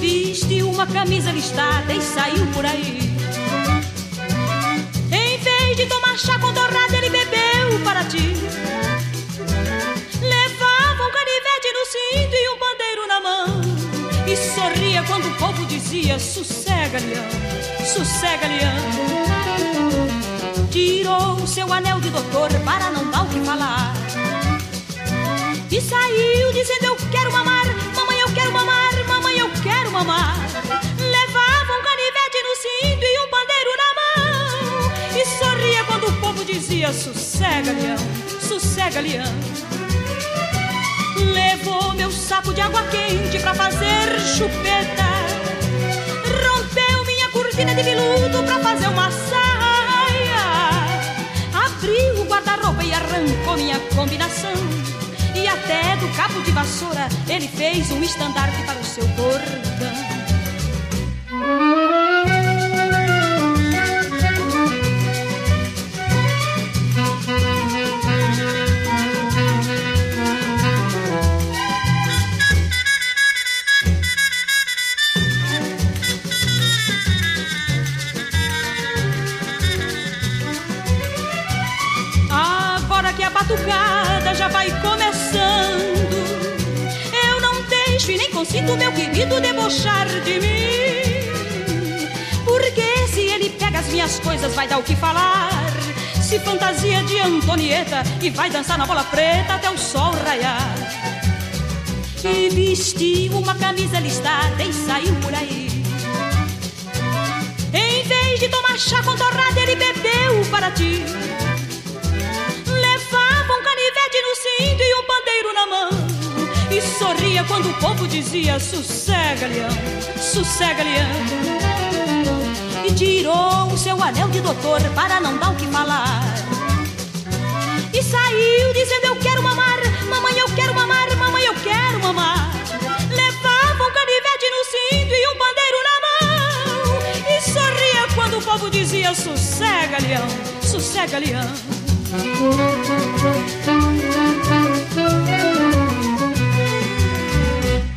Vestiu uma camisa listada e saiu por aí. Em vez de tomar chá com torrada, ele bebeu para ti. Levava um canivete no cinto e um pandeiro na mão. E sorria quando o povo dizia: sossega, leão, sossega, leão. Tirou o seu anel de doutor para não dar o que falar e saiu dizendo: eu quero mamar, mamãe, eu quero mamar, mamãe, eu quero mamar. Levava um canivete no cinto e um pandeiro na mão e sorria quando o povo dizia: sossega, leão, sossega, leão. Levou meu saco de água quente pra fazer chupeta, rompeu minha cortina de veludo pra fazer uma saia, abriu o guarda-roupa e arrancou minha combinação, e até do cabo de vassoura ele fez um estandarte para o seu bordão. batucada já vai começando. Eu não deixo e nem consigo meu querido debochar de mim, porque se ele pega as minhas coisas vai dar o que falar. Se fantasia de Antonieta e vai dançar na bola preta até o sol raiar. E vestiu uma camisa listada e saiu por aí. Em vez de tomar chá com torrada, ele bebeu para ti. Levava um canivete no cinto e um pandeiro na mão, e sorria quando o povo dizia: sossega, leão, sossega, leão. E tirou o seu anel de doutor para não dar o que falar, e saiu dizendo: eu quero mamar, mamãe, eu quero mamar, mamãe, eu quero mamar. Levava um canivete no cinto e um pandeiro na mão, e sorria quando o povo dizia: sossega, leão, sossega, leão.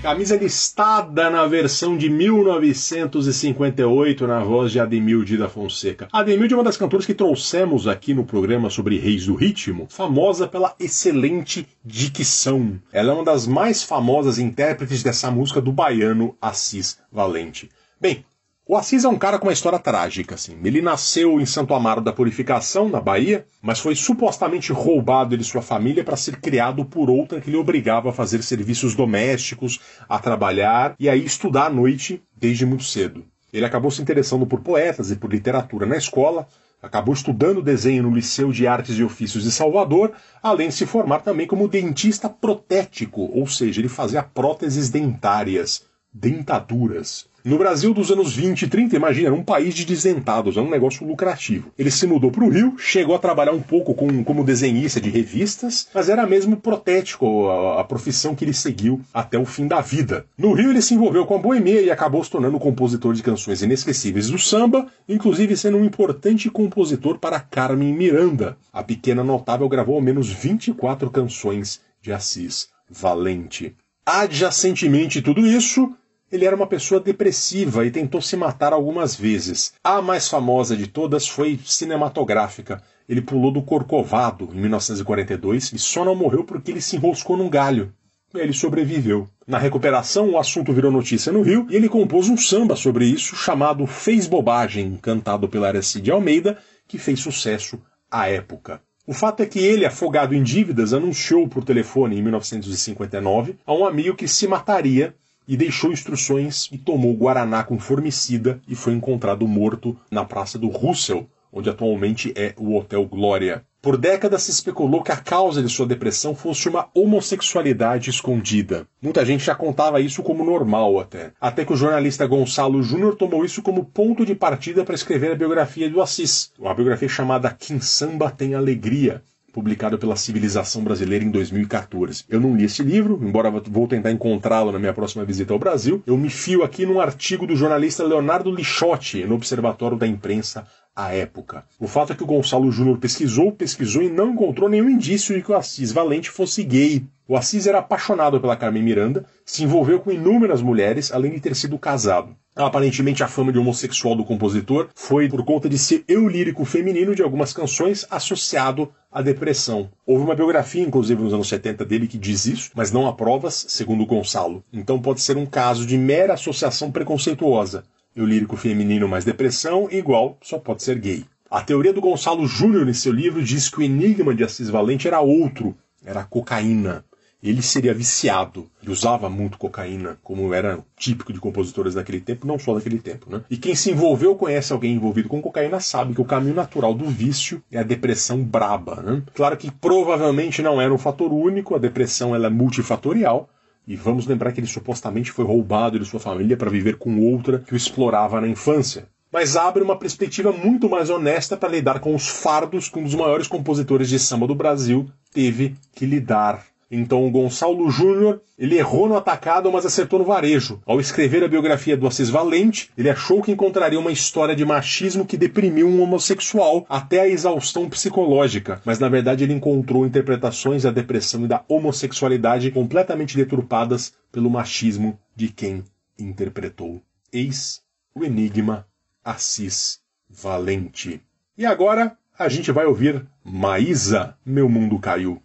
Camisa listada na versão de 1958, na voz de Ademilde da Fonseca. Ademilde é uma das cantoras que trouxemos aqui no programa sobre Reis do Ritmo, famosa pela excelente dicção. Ela é uma das mais famosas intérpretes dessa música do baiano Assis Valente. Bem, o Assis é um cara com uma história trágica, assim. Ele nasceu em Santo Amaro da Purificação, na Bahia, mas foi supostamente roubado de sua família para ser criado por outra que lhe obrigava a fazer serviços domésticos, a trabalhar e a estudar à noite desde muito cedo. Ele acabou se interessando por poetas e por literatura na escola, acabou estudando desenho no Liceu de Artes e Ofícios de Salvador, além de se formar também como dentista protético, ou seja, ele fazia próteses dentárias, dentaduras. No Brasil dos anos 20 e 30, imagina, era um país de desdentados, era um negócio lucrativo. Ele se mudou para o Rio, chegou a trabalhar um pouco como desenhista de revistas, mas era mesmo protético, a profissão que ele seguiu até o fim da vida. No Rio ele se envolveu com a boemia e acabou se tornando compositor de canções inesquecíveis do samba, inclusive sendo um importante compositor para Carmen Miranda. A pequena notável gravou ao menos 24 canções de Assis Valente. Adjacentemente tudo isso, ele era uma pessoa depressiva e tentou se matar algumas vezes. A mais famosa de todas foi cinematográfica. Ele pulou do Corcovado em 1942 e só não morreu porque ele se enroscou num galho. Ele sobreviveu. Na recuperação, o assunto virou notícia no Rio e ele compôs um samba sobre isso chamado Fez Bobagem, cantado pela Aracide Almeida, que fez sucesso à época. O fato é que ele, afogado em dívidas, anunciou por telefone em 1959 a um amigo que se mataria, e deixou instruções e tomou guaraná com formicida e foi encontrado morto na Praça do Russell, onde atualmente é o Hotel Glória. Por décadas se especulou que a causa de sua depressão fosse uma homossexualidade escondida. Muita gente já contava isso como normal até que o jornalista Gonçalo Júnior tomou isso como ponto de partida para escrever a biografia do Assis, uma biografia chamada Quem Samba Tem Alegria, publicado pela Civilização Brasileira em 2014. Eu não li esse livro, embora vou tentar encontrá-lo na minha próxima visita ao Brasil. Eu me fio aqui num artigo do jornalista Leonardo Lixotti, no Observatório da Imprensa à Época. O fato é que o Gonçalo Júnior pesquisou e não encontrou nenhum indício de que o Assis Valente fosse gay. O Assis era apaixonado pela Carmen Miranda, se envolveu com inúmeras mulheres, além de ter sido casado. Aparentemente, a fama de homossexual do compositor foi por conta de ser eu lírico feminino de algumas canções associado à depressão. Houve uma biografia, inclusive, nos anos 70 dele que diz isso, mas não há provas, segundo Gonçalo. Então pode ser um caso de mera associação preconceituosa. Eu lírico feminino mais depressão, igual, só pode ser gay. A teoria do Gonçalo Júnior, em seu livro, diz que o enigma de Assis Valente era outro, era a cocaína. Ele seria viciado, ele usava muito cocaína, como era típico de compositores daquele tempo, não só daquele tempo, né? E quem se envolveu ou conhece alguém envolvido com cocaína sabe que o caminho natural do vício é a depressão braba, né? Claro que provavelmente não era um fator único, a depressão ela é multifatorial, e vamos lembrar que ele supostamente foi roubado de sua família para viver com outra que o explorava na infância. Mas abre uma perspectiva muito mais honesta para lidar com os fardos que um dos maiores compositores de samba do Brasil teve que lidar. Então o Gonçalo Júnior, ele errou no atacado, mas acertou no varejo. Ao escrever a biografia do Assis Valente, ele achou que encontraria uma história de machismo que deprimiu um homossexual até a exaustão psicológica. Mas na verdade ele encontrou interpretações da depressão e da homossexualidade completamente deturpadas pelo machismo de quem interpretou. Eis o enigma Assis Valente. E agora, a gente vai ouvir Maísa, Meu Mundo Caiu.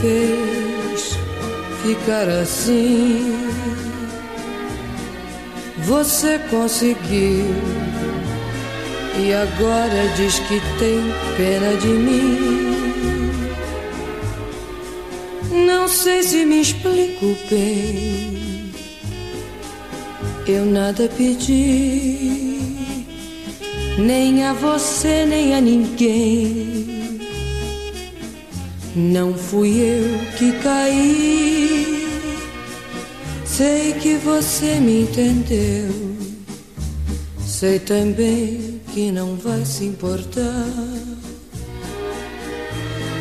Fez ficar assim. Você conseguiu e agora diz que tem pena de mim. Não sei se me explico bem. Eu nada pedi, nem a você, nem a ninguém. Não fui eu que caí, sei que você me entendeu, sei também que não vai se importar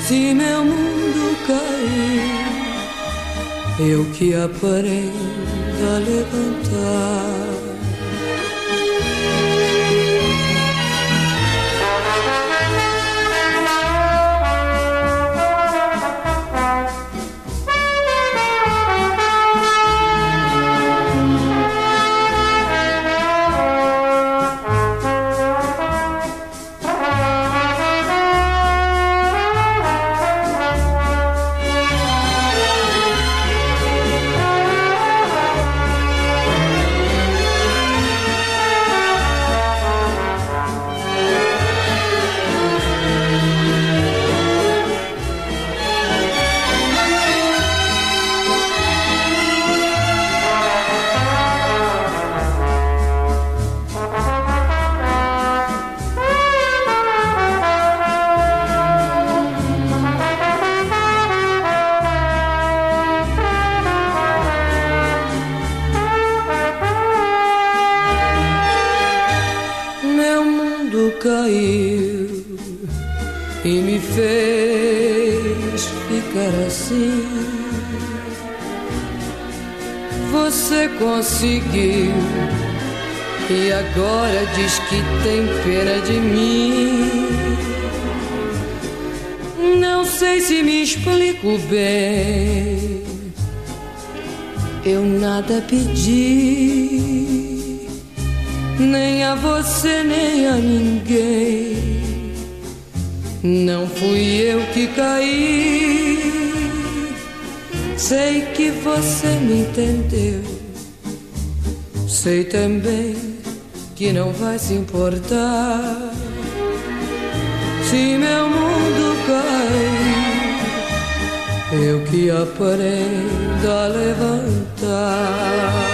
se meu mundo cair, eu que aprendo a levantar. Conseguiu e agora diz que tem pena de mim. Não sei se me explico bem. Eu nada pedi, nem a você, nem a ninguém. Não fui eu que caí, sei que você me entendeu, sei também que não vai se importar se meu mundo cair, eu que aprendo a levantar.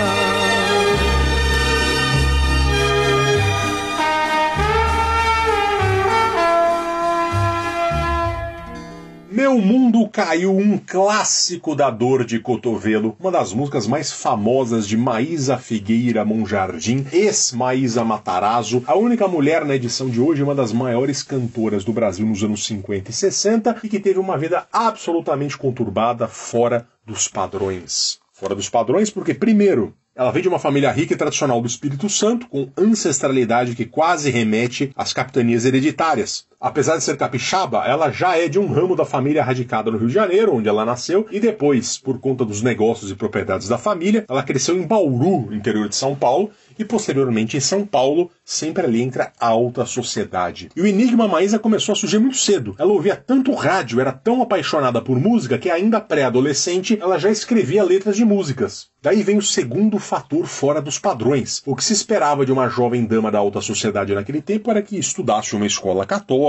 Meu Mundo Caiu, um clássico da dor de cotovelo, uma das músicas mais famosas de Maísa Figueira Monjardim, ex-Maísa Matarazzo, a única mulher na edição de hoje, uma das maiores cantoras do Brasil nos anos 50 e 60 e que teve uma vida absolutamente conturbada, fora dos padrões. Fora dos padrões porque, primeiro, ela vem de uma família rica e tradicional do Espírito Santo, com ancestralidade que quase remete às capitanias hereditárias. Apesar de ser capixaba, ela já é de um ramo da família radicada no Rio de Janeiro, onde ela nasceu, e depois, por conta dos negócios e propriedades da família, ela cresceu em Bauru, interior de São Paulo, e posteriormente em São Paulo, sempre ali entre a alta sociedade. E o enigma Maísa começou a surgir muito cedo. Ela ouvia tanto rádio, era tão apaixonada por música, que ainda pré-adolescente, ela já escrevia letras de músicas. Daí vem o segundo fator fora dos padrões. O que se esperava de uma jovem dama da alta sociedade naquele tempo era que estudasse uma escola católica,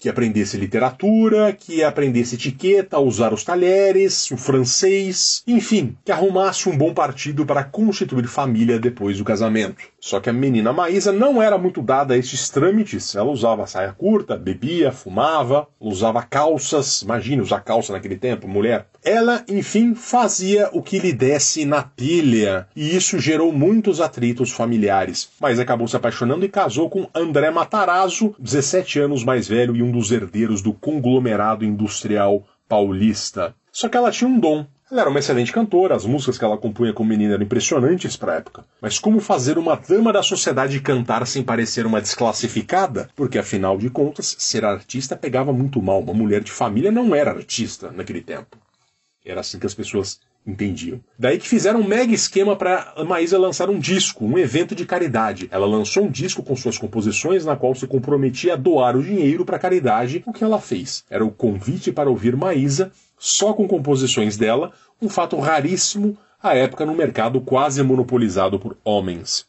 que aprendesse literatura, que aprendesse etiqueta, usar os talheres, o francês, enfim, que arrumasse um bom partido para constituir família depois do casamento. Só que a menina Maísa não era muito dada a esses trâmites. Ela usava saia curta, bebia, fumava, usava calças. Imagina usar calça naquele tempo, mulher. Ela, enfim, fazia o que lhe desse na pilha, e isso gerou muitos atritos familiares. Mas acabou se apaixonando e casou com André Matarazzo, 17 anos mais velho e um dos herdeiros do conglomerado industrial paulista. Só que ela tinha um dom. Ela era uma excelente cantora, as músicas que ela compunha como menina eram impressionantes para a época. Mas como fazer uma dama da sociedade cantar sem parecer uma desclassificada? Porque, afinal de contas, ser artista pegava muito mal. Uma mulher de família não era artista naquele tempo. Era assim que as pessoas entendiam. Daí que fizeram um mega esquema para Maísa lançar um disco, um evento de caridade. Ela lançou um disco com suas composições, na qual se comprometia a doar o dinheiro para caridade. O que ela fez? Era o convite para ouvir Maísa, só com composições dela, um fato raríssimo à época no mercado quase monopolizado por homens.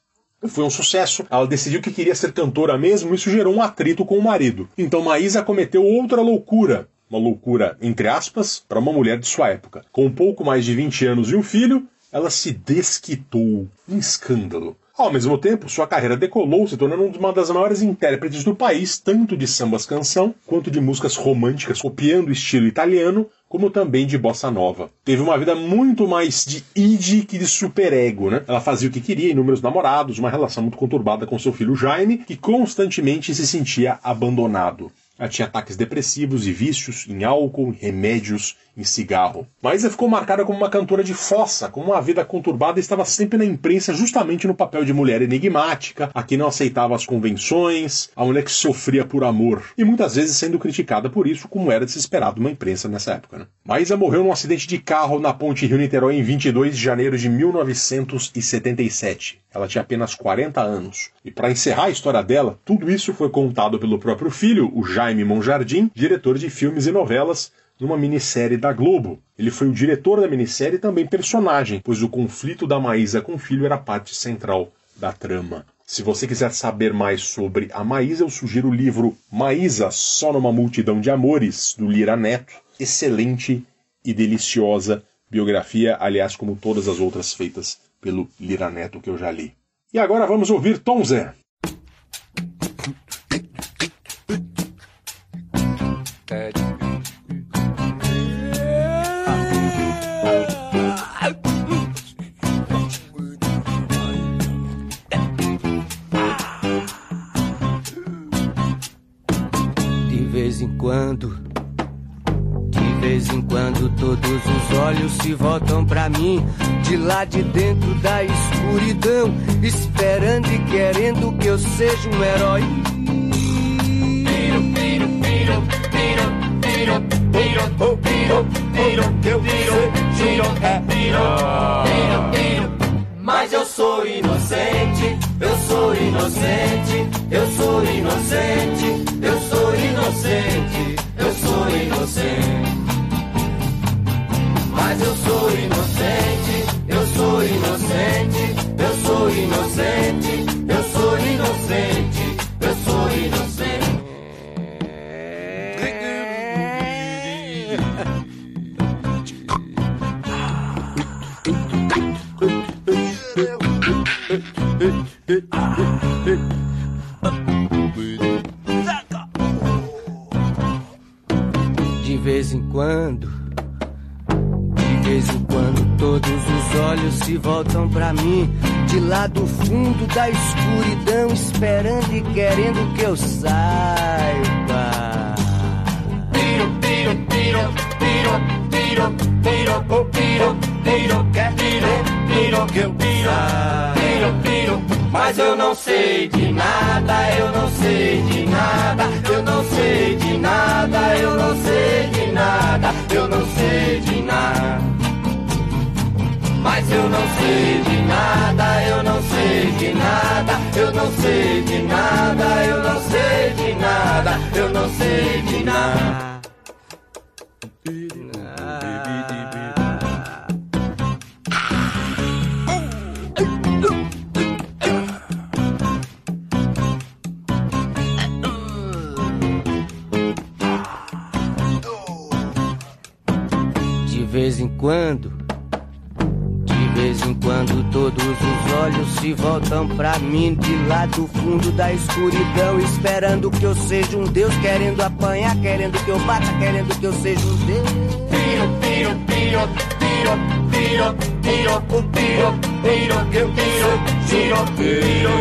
Foi um sucesso, ela decidiu que queria ser cantora mesmo, e isso gerou um atrito com o marido. Então Maísa cometeu outra loucura. Uma loucura, entre aspas, para uma mulher de sua época. Com um pouco mais de 20 anos e um filho, ela se desquitou. Um escândalo. Ao mesmo tempo, sua carreira decolou, se tornando uma das maiores intérpretes do país, tanto de sambas-canção, quanto de músicas românticas, copiando o estilo italiano, como também de bossa nova. Teve uma vida muito mais de id que de superego, né? Ela fazia o que queria, inúmeros namorados, uma relação muito conturbada com seu filho Jaime, que constantemente se sentia abandonado. Ela tinha ataques depressivos e vícios em álcool, em remédios, em cigarro. Maísa ficou marcada como uma cantora de fossa, com uma vida conturbada, e estava sempre na imprensa justamente no papel de mulher enigmática, a que não aceitava as convenções, a mulher que sofria por amor, e muitas vezes sendo criticada por isso, como era de se esperar de uma imprensa nessa época, né? Maísa morreu num acidente de carro na ponte Rio-Niterói em 22 de janeiro de 1977. Ela tinha apenas 40 anos. E para encerrar a história dela, tudo isso foi contado pelo próprio filho, o Jaime Monjardim, diretor de filmes e novelas, numa minissérie da Globo. Ele foi o diretor da minissérie e também personagem, pois o conflito da Maísa com o filho era a parte central da trama. Se você quiser saber mais sobre a Maísa, eu sugiro o livro Maísa, Só numa Multidão de Amores, do Lira Neto. Excelente e deliciosa biografia, aliás, como todas as outras feitas pelo Lira Neto que eu já li. E agora vamos ouvir Tom Zé. De vez em quando todos os olhos se voltam pra mim, de lá de dentro da escuridão, esperando e querendo que eu seja um herói. Eu juro é herói. Mas eu sou inocente, eu sou inocente, eu sou inocente, eu sou inocente, eu sou inocente. Mas eu sou inocente, eu sou inocente, eu sou inocente, eu sou inocente, eu sou inocente. De vez em quando todos os olhos se voltam pra mim, de lá do fundo da escuridão, esperando e querendo que eu saiba. Piro, piro, piro, piro, piro, piro, piro, piro, quer piro, piro, que eu piro, piro, piro. Mas eu não sei de nada, eu não sei de nada, eu não sei de nada, eu não sei de nada, eu não sei de nada. Mas eu não sei de nada, eu não sei de nada, eu não sei de nada, eu não sei de nada, eu não sei de nada. De vez em quando todos os olhos se voltam pra mim, de lá do fundo da escuridão, esperando que eu seja um deus, querendo apanhar, querendo que eu bata, querendo que eu seja um deus. Piro, piro, piro, piro, piro, piro, o piro, piro, que eu piro, giro, piro,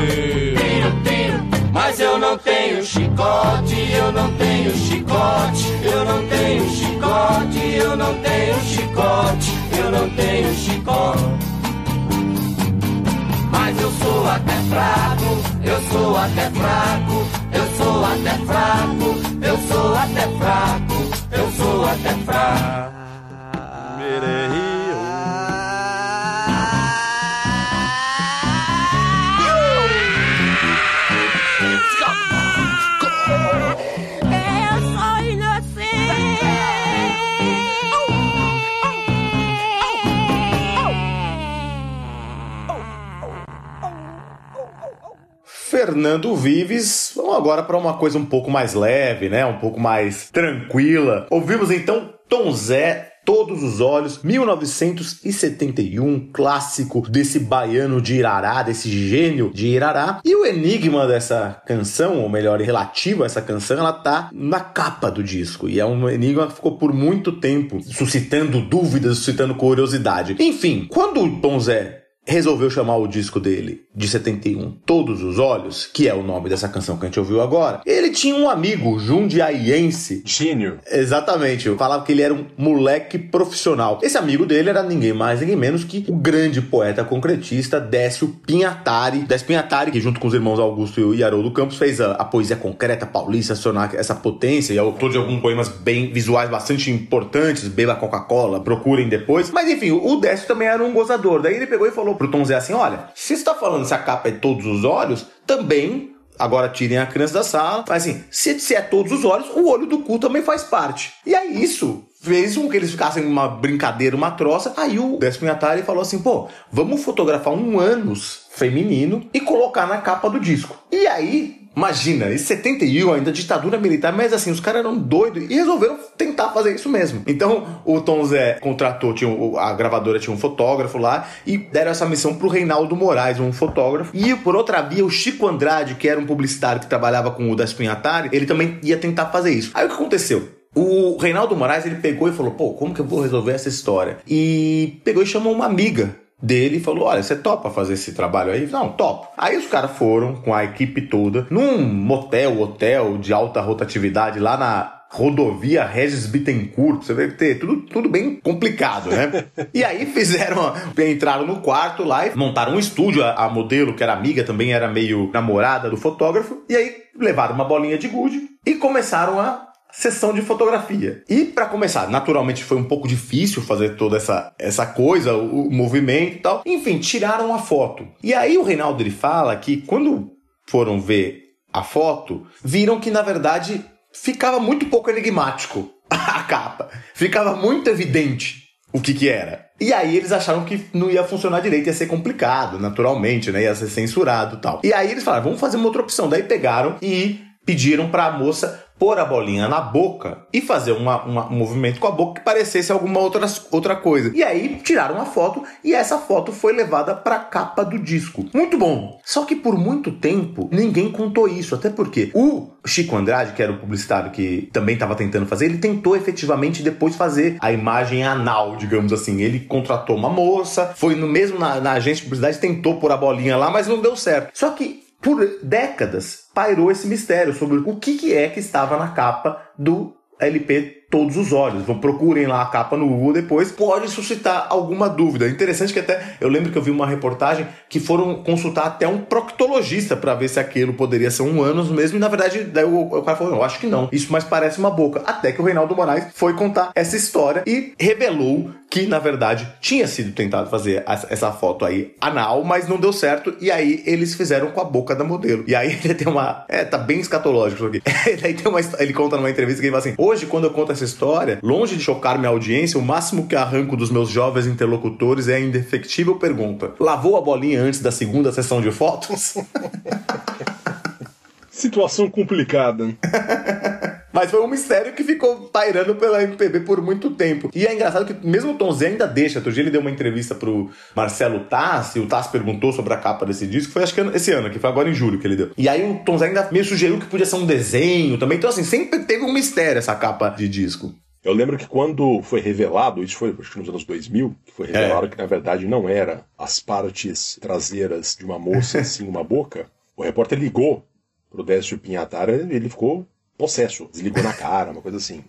piro, piro. Mas eu não tenho chicote, eu não tenho chicote, eu não tenho chicote, eu não tenho chicote. não tenho chicó. Mas eu sou até fraco, eu sou até fraco, eu sou até fraco, eu sou até fraco, eu sou até fraco. Fernando Vives, vamos agora para uma coisa um pouco mais leve, né? Um pouco mais tranquila. Ouvimos então Tom Zé, Todos os Olhos, 1971, clássico desse baiano de Irará, desse gênio de Irará. E o enigma dessa canção, ou melhor, relativo a essa canção, ela tá na capa do disco. E é um enigma que ficou por muito tempo suscitando dúvidas, suscitando curiosidade. Enfim, quando o Tom Zé resolveu chamar o disco dele de 71, Todos os Olhos, que é o nome dessa canção que a gente ouviu agora, ele tinha um amigo jundiaiense. Gênio. Exatamente. Eu falava que ele era um moleque profissional. Esse amigo dele era ninguém mais, ninguém menos que o grande poeta concretista Décio Pinhatari. Décio Pinhatari, que junto com os irmãos Augusto e Haroldo Campos fez a poesia concreta paulista, acionar essa potência, e é autor de alguns poemas bem visuais, bastante importantes. Beba Coca-Cola, procurem depois. Mas enfim, o Décio também era um gozador. Daí ele pegou e falou pro Tom Zé assim: olha, se você tá falando se a capa é Todos os Olhos, também, agora tirem a criança da sala, mas assim, se é Todos os Olhos, o olho do cu também faz parte. E aí isso fez com que eles ficassem uma brincadeira, uma troça. Aí o Décio Pinhatari falou assim: pô, vamos fotografar um ânus feminino e colocar na capa do disco. E aí, imagina, em 71 ainda, ditadura militar, mas assim, os caras eram doidos e resolveram tentar fazer isso mesmo. Então o Tom Zé contratou, a gravadora tinha um fotógrafo lá, e deram essa missão pro Reinaldo Moraes, um fotógrafo. E por outra via, o Chico Andrade, que era um publicitário que trabalhava com o Décio Pinhatari, ele também ia tentar fazer isso. Aí o que aconteceu? O Reinaldo Moraes, ele pegou e falou: pô, como que eu vou resolver essa história? E pegou e chamou uma amiga dele e falou: olha, você topa fazer esse trabalho aí? Não, topo. Aí os caras foram com a equipe toda num hotel de alta rotatividade lá na rodovia Regis Bittencourt. Você vê que tem tudo bem complicado, né? E aí entraram no quarto lá e montaram um estúdio. A modelo, que era amiga, também era meio namorada do fotógrafo. E aí levaram uma bolinha de gude e começaram a sessão de fotografia. E para começar, naturalmente foi um pouco difícil fazer toda essa coisa, o movimento e tal. Enfim, tiraram a foto. E aí o Reinaldo, ele fala que quando foram ver a foto, viram que na verdade ficava muito pouco enigmático a capa. Ficava muito evidente o que era. E aí eles acharam que não ia funcionar direito, ia ser complicado, naturalmente, né? Ia ser censurado e tal. E aí eles falaram: vamos fazer uma outra opção. Daí pegaram e pediram para a moça pôr a bolinha na boca e fazer um movimento com a boca que parecesse alguma outra coisa. E aí tiraram uma foto, e essa foto foi levada para a capa do disco. Muito bom! Só que por muito tempo ninguém contou isso, até porque o Chico Andrade, que era o publicitário que também estava tentando fazer, ele tentou efetivamente depois fazer a imagem anal, digamos assim. Ele contratou uma moça, foi no mesmo na agência de publicidade, tentou pôr a bolinha lá, mas não deu certo. Só que por décadas pairou esse mistério sobre o que é que estava na capa do LP Todos os Olhos. Vão, procurem lá a capa no Google depois, pode suscitar alguma dúvida. Interessante que até eu lembro que eu vi uma reportagem que foram consultar até um proctologista para ver se aquilo poderia ser um ânus mesmo, e na verdade daí o cara falou: não, acho que não, isso mais parece uma boca. Até que o Reinaldo Moraes foi contar essa história e revelou que na verdade tinha sido tentado fazer essa foto aí anal, mas não deu certo. E aí eles fizeram com a boca da modelo. E aí ele tem uma... tá bem escatológico isso aqui. Ele conta numa entrevista que ele fala assim: hoje, quando eu conto essa história, longe de chocar minha audiência, o máximo que arranco dos meus jovens interlocutores é a indefectível pergunta: lavou a bolinha antes da segunda sessão de fotos? Situação complicada. Mas foi um mistério que ficou pairando pela MPB por muito tempo. E é engraçado que mesmo o Tom Zé ainda deixa. Outro dia ele deu uma entrevista pro Marcelo Tassi, e o Tassi perguntou sobre a capa desse disco. Foi acho que esse ano, que foi agora em julho que ele deu. E aí o Tom Zé ainda meio sugeriu que podia ser um desenho também. Então assim, sempre teve um mistério essa capa de disco. Eu lembro que quando foi revelado, isso foi acho que nos anos 2000, que foi revelado que na verdade não era as partes traseiras de uma moça, assim, uma boca. O repórter ligou pro Décio Pinhatari, ele ficou possesso, desligou na cara, uma coisa assim.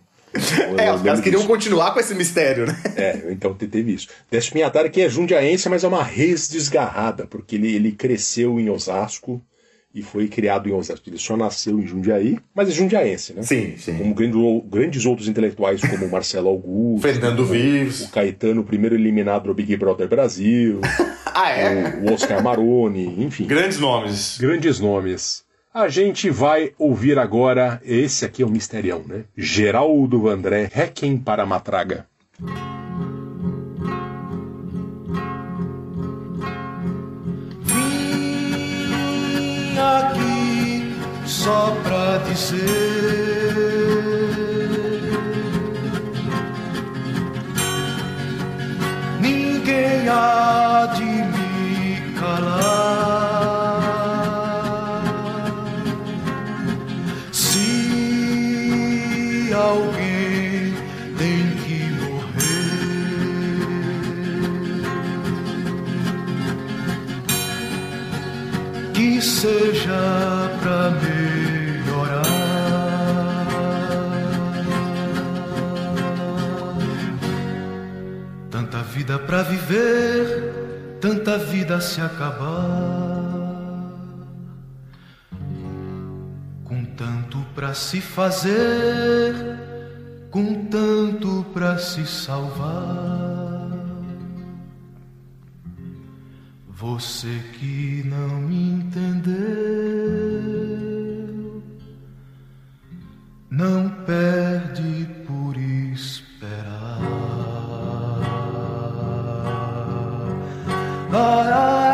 Os caras queriam continuar com esse mistério, né? É, então teve isso. Décio Pinhatari, que é jundiaense, mas é uma raiz desgarrada, porque ele cresceu em Osasco e foi criado em Osasco. Ele só nasceu em Jundiaí, mas é jundiaense, né? Sim, sim. Como grandes outros intelectuais, como Marcelo Augusto, Fernando Vives, o Caetano, o primeiro eliminado do Big Brother Brasil, ah, é? O Oscar Maroni, enfim. Grandes nomes. Grandes nomes. A gente vai ouvir agora, esse aqui é um misterião, né? Geraldo Vandré, Requiem para Matraga. Vim aqui só pra dizer, ninguém há de me calar. Alguém tem que morrer, que seja pra melhorar. Tanta vida pra viver, tanta vida se acabar, com tanto pra se fazer, com tanto pra se salvar. Você que não me entendeu, não perde por esperar. Ai, ai.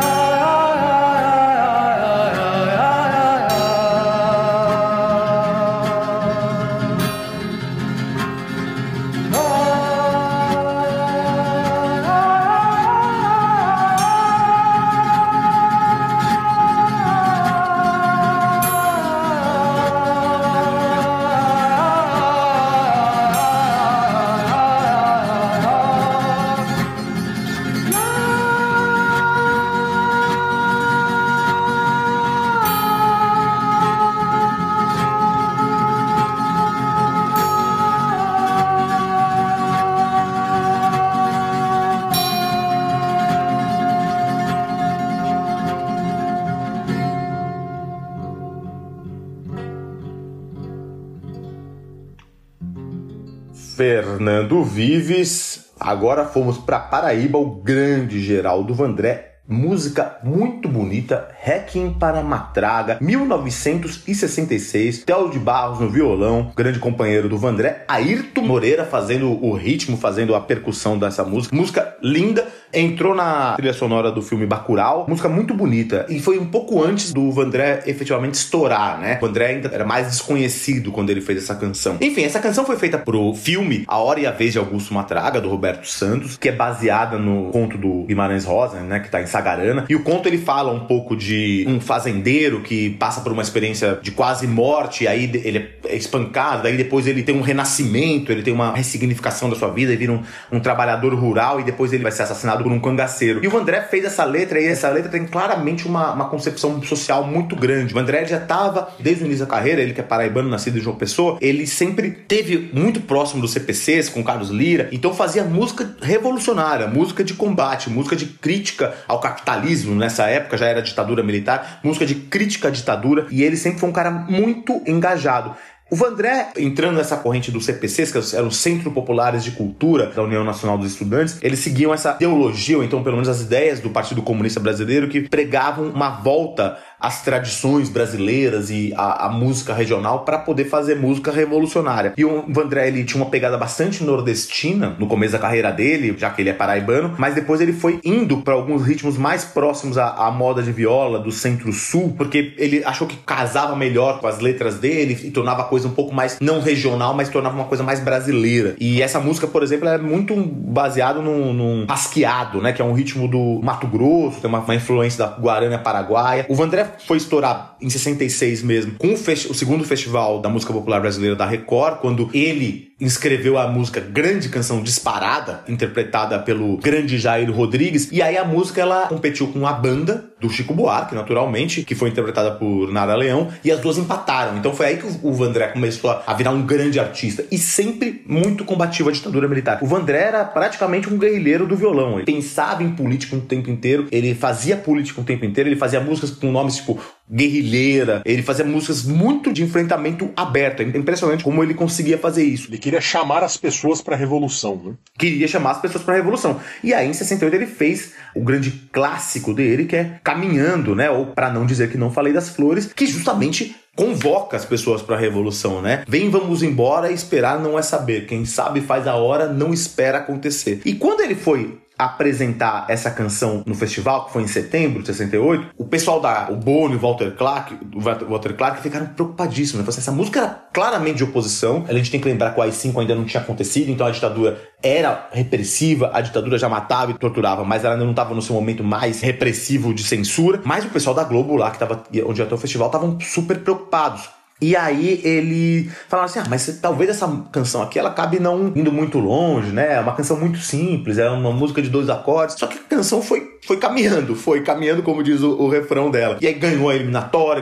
Fernando Vives, agora fomos para Paraíba, o grande Geraldo Vandré, música muito bonita, Requiem para Matraga, 1966, Théo de Barros no violão, grande companheiro do Vandré, Ayrton Moreira fazendo o ritmo, fazendo a percussão dessa música, música linda, entrou na trilha sonora do filme Bacurau, música muito bonita, e foi um pouco antes do Vandré efetivamente estourar, né? O Vandré ainda era mais desconhecido quando ele fez essa canção. Enfim, essa canção foi feita pro filme A Hora e a Vez de Augusto Matraga, do Roberto Santos, que é baseada no conto do Guimarães Rosa, né? Que tá em Sagarana, e o conto ele fala um pouco de um fazendeiro que passa por uma experiência de quase morte, aí ele é espancado, aí depois ele tem um renascimento, ele tem uma ressignificação da sua vida, ele vira um trabalhador rural e depois ele vai ser assassinado por um cangaceiro. E o Vandré fez essa letra e essa letra tem claramente uma concepção social muito grande. O Vandré já estava desde o início da carreira, ele que é paraibano, nascido em João Pessoa, ele sempre teve muito próximo dos CPCs, com Carlos Lira, então fazia música revolucionária, música de combate, música de crítica ao capitalismo, nessa época já era ditadura militar, música de crítica à ditadura, e ele sempre foi um cara muito engajado. O Vandré, entrando nessa corrente dos CPCs, que eram Centros Populares de Cultura da União Nacional dos Estudantes, eles seguiam essa ideologia, ou então pelo menos as ideias do Partido Comunista Brasileiro, que pregavam uma volta as tradições brasileiras e a música regional para poder fazer música revolucionária. E o Vandré, ele tinha uma pegada bastante nordestina no começo da carreira dele, já que ele é paraibano, mas depois ele foi indo para alguns ritmos mais próximos à moda de viola do centro-sul, porque ele achou que casava melhor com as letras dele e tornava a coisa um pouco mais não regional, mas tornava uma coisa mais brasileira. E essa música, por exemplo, é muito baseada num pasqueado, né, que é um ritmo do Mato Grosso, tem uma influência da Guarânia Paraguaia. O Vandré foi estourar em 66 mesmo, com o segundo Festival da Música Popular Brasileira da Record, quando ele escreveu a música Grande Canção Disparada, interpretada pelo grande Jair Rodrigues, e aí a música ela competiu com a banda do Chico Buarque, naturalmente, que foi interpretada por Nara Leão, e as duas empataram. Então foi aí que o Vandré começou a virar um grande artista, e sempre muito combativo à ditadura militar. O Vandré era praticamente um guerrilheiro do violão, ele pensava em política o tempo inteiro, ele fazia política o tempo inteiro, ele fazia músicas com nomes tipo Guerrilheira, ele fazia músicas muito de enfrentamento aberto. É impressionante como ele conseguia fazer isso. Ele queria chamar as pessoas para a revolução, né? Queria chamar as pessoas para a revolução. E aí, em 68, ele fez o grande clássico dele, que é Caminhando, né? Ou Para Não Dizer Que Não Falei das Flores, que justamente convoca as pessoas para a revolução, né? Vem, vamos embora, esperar não é saber. Quem sabe faz a hora, não espera acontecer. E quando ele foi apresentar essa canção no festival, que foi em setembro de 68, o pessoal da o Bono e o Walter Clark ficaram preocupadíssimos, né? Essa música era claramente de oposição. A gente tem que lembrar que o AI-5 ainda não tinha acontecido, então a ditadura era repressiva, a ditadura já matava e torturava, mas ela não estava no seu momento mais repressivo de censura. Mas o pessoal da Globo lá, que tava, onde ia ter o festival, estavam super preocupados. E aí ele falava assim, mas talvez essa canção aqui, ela acabe não indo muito longe, né? É uma canção muito simples, é uma música de 2 acordes. Só que a canção foi caminhando, como diz o refrão dela. E aí ganhou a eliminatória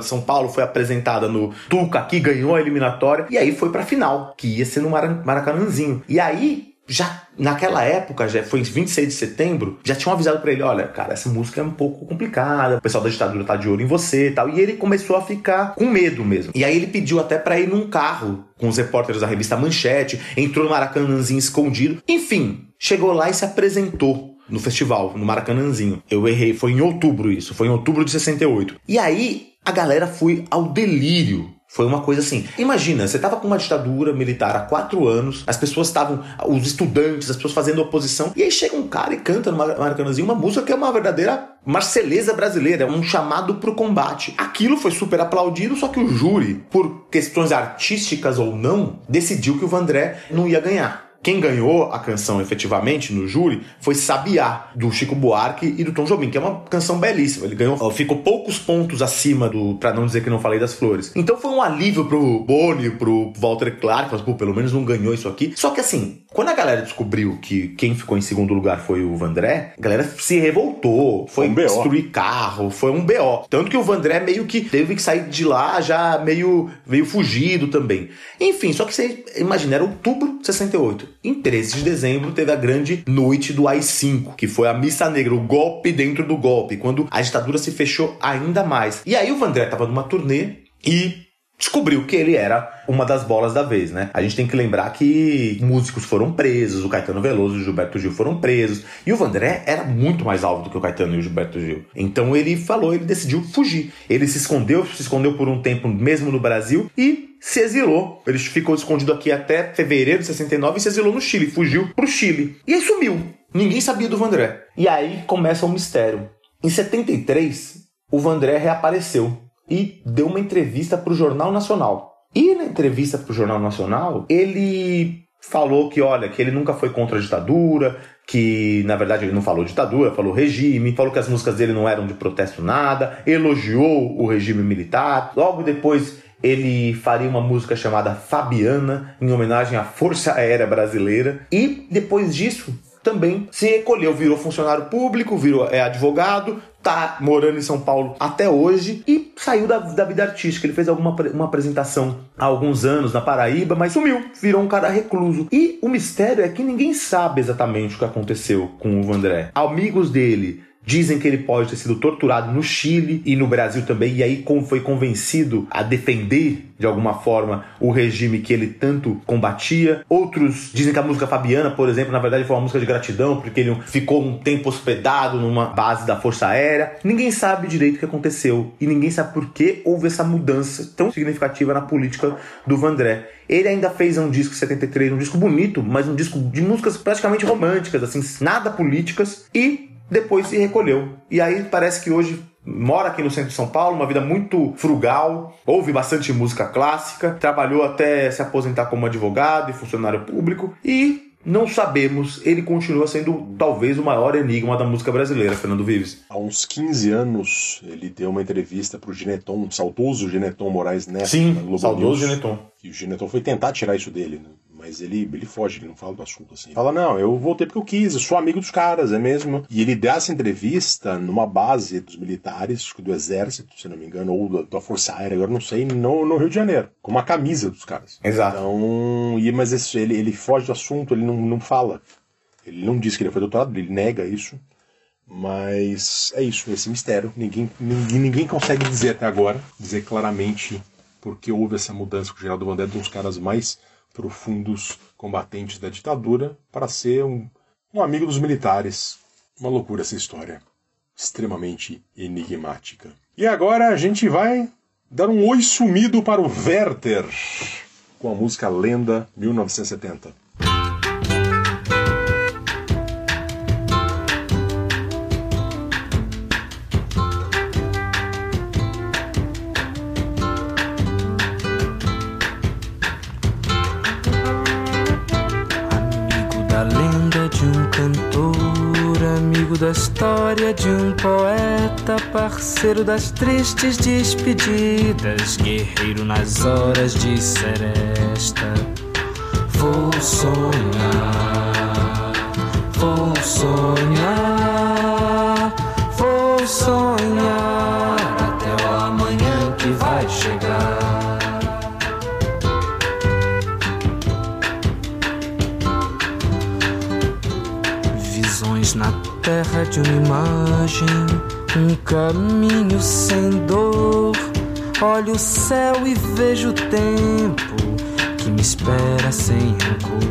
de São Paulo, foi apresentada no Tuca aqui, ganhou a eliminatória. E aí foi pra final, que ia ser no Maracanãzinho. E aí, já naquela época, já foi em 26 de setembro, já tinham avisado pra ele, olha, cara, essa música é um pouco complicada, o pessoal da ditadura tá de olho em você e tal, e ele começou a ficar com medo mesmo. E aí ele pediu até pra ir num carro com os repórteres da revista Manchete, entrou no Maracanãzinho escondido, enfim, chegou lá e se apresentou no festival, no Maracanãzinho. Eu errei, foi em outubro de 68. E aí, a galera foi ao delírio. Foi uma coisa assim, imagina, você estava com uma ditadura militar há 4 anos, as pessoas estavam, os estudantes, as pessoas fazendo oposição, e aí chega um cara e canta no Maracanãzinho uma música que é uma verdadeira Marselhesa brasileira, um chamado pro combate. Aquilo foi super aplaudido, só que o júri, por questões artísticas ou não, decidiu que o Vandré não ia ganhar. Quem ganhou a canção efetivamente no júri foi Sabiá, do Chico Buarque e do Tom Jobim, que é uma canção belíssima. Ele ganhou, ficou poucos pontos acima do Pra Não Dizer Que Não Falei das Flores. Então foi um alívio pro Bono e pro Walter Clark, mas pô, pelo menos não ganhou isso aqui. Só que assim, quando a galera descobriu que quem ficou em segundo lugar foi o Vandré, a galera se revoltou, foi destruir carro, foi um BO. Tanto que o Vandré meio que teve que sair de lá já meio fugido também. Enfim, só que você imagina, era outubro de 68. Em 13 de dezembro teve a grande noite do AI-5, que foi a missa negra, o golpe dentro do golpe, quando a ditadura se fechou ainda mais. E aí o Vandré estava numa turnê e descobriu que ele era uma das bolas da vez, né? A gente tem que lembrar que músicos foram presos, o Caetano Veloso e o Gilberto Gil foram presos, e o Vandré era muito mais alvo do que o Caetano e o Gilberto Gil. Então ele decidiu fugir. Ele se escondeu por um tempo mesmo no Brasil e se exilou. Ele ficou escondido aqui até fevereiro de 69 e se exilou no Chile, fugiu pro Chile. E aí sumiu. Ninguém sabia do Vandré. E aí começa o mistério. Em 73, o Vandré reapareceu e deu uma entrevista pro Jornal Nacional. E na entrevista pro Jornal Nacional, ele falou que, olha, que ele nunca foi contra a ditadura, que, na verdade, ele não falou ditadura, falou regime, falou que as músicas dele não eram de protesto nada, elogiou o regime militar. Logo depois, ele faria uma música chamada Fabiana, em homenagem à Força Aérea Brasileira. E, depois disso, também se recolheu, virou funcionário público, virou advogado, tá morando em São Paulo até hoje e saiu da vida artística. Ele fez uma apresentação há alguns anos na Paraíba, mas sumiu, virou um cara recluso. E o mistério é que ninguém sabe exatamente o que aconteceu com o Vandré. Amigos dele dizem que ele pode ter sido torturado no Chile e no Brasil também, e aí foi convencido a defender, de alguma forma, o regime que ele tanto combatia. Outros dizem que a música Fabiana, por exemplo, na verdade foi uma música de gratidão, porque ele ficou um tempo hospedado numa base da Força Aérea. Ninguém sabe direito o que aconteceu, e ninguém sabe por que houve essa mudança tão significativa na política do Vandré. Ele ainda fez um disco em 73, um disco bonito, mas um disco de músicas praticamente românticas, assim, nada políticas, e depois se recolheu. E aí parece que hoje mora aqui no centro de São Paulo, uma vida muito frugal, ouve bastante música clássica, trabalhou até se aposentar como advogado e funcionário público, e não sabemos, ele continua sendo talvez o maior enigma da música brasileira, Fernando Vives. Há uns 15 anos, ele deu uma entrevista pro Gineton, saudoso Gineton Moraes Neto. Sim, saudoso Gineton. E o Gineton foi tentar tirar isso dele, né? mas ele foge, ele não fala do assunto assim. Ele fala, não, eu voltei porque eu quis, eu sou amigo dos caras, é mesmo? E ele dá essa entrevista numa base dos militares, do exército, se não me engano, ou da Força Aérea, agora não sei, no Rio de Janeiro, com uma camisa dos caras. Exato. Então, mas ele foge do assunto, ele não fala. Ele não diz que ele foi doutorado, ele nega isso. Mas é isso, esse mistério. Ninguém consegue dizer até agora, dizer claramente porque houve essa mudança com o Geraldo Vandetta, um dos caras mais profundos combatentes da ditadura, para ser um amigo dos militares. Uma loucura essa história. Extremamente enigmática. E agora a gente vai dar um oi sumido para o Werther, com a música Lenda 1970. História de um poeta, parceiro das tristes despedidas, guerreiro nas horas de seresta. Vou sonhar, até o amanhã que vai chegar. Visões na terra de uma imagem, um caminho sem dor. Olho o céu e vejo o tempo que me espera sem rancor.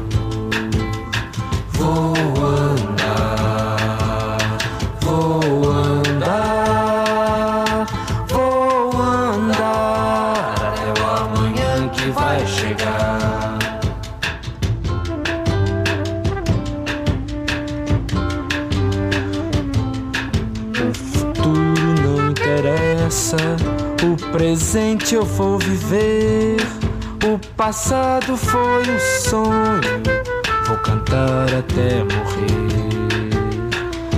Vou andar, até o amanhã que vai chegar. O presente eu vou viver, o passado foi um sonho, vou cantar até morrer.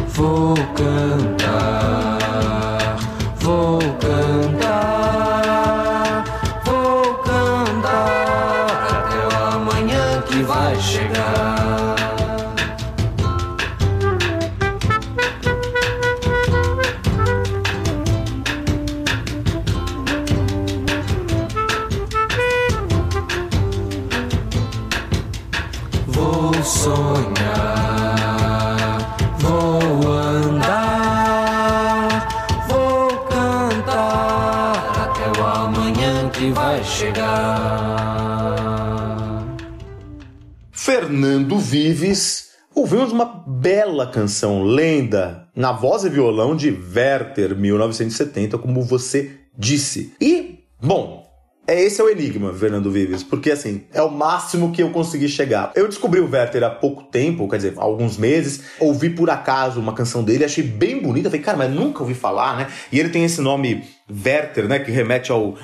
Vou cantar, até o amanhã que vai chegar. Fernando Vives, ouvimos uma bela canção, Lenda, na voz e violão de Werther, 1970, como você disse. E, bom, esse é o enigma, Fernando Vives, porque assim, é o máximo que eu consegui chegar. Eu descobri o Werther há pouco tempo, quer dizer, há alguns meses, ouvi por acaso uma canção dele, achei bem bonita, falei, cara, mas nunca ouvi falar, né? E ele tem esse nome... Werther, né, que remete ao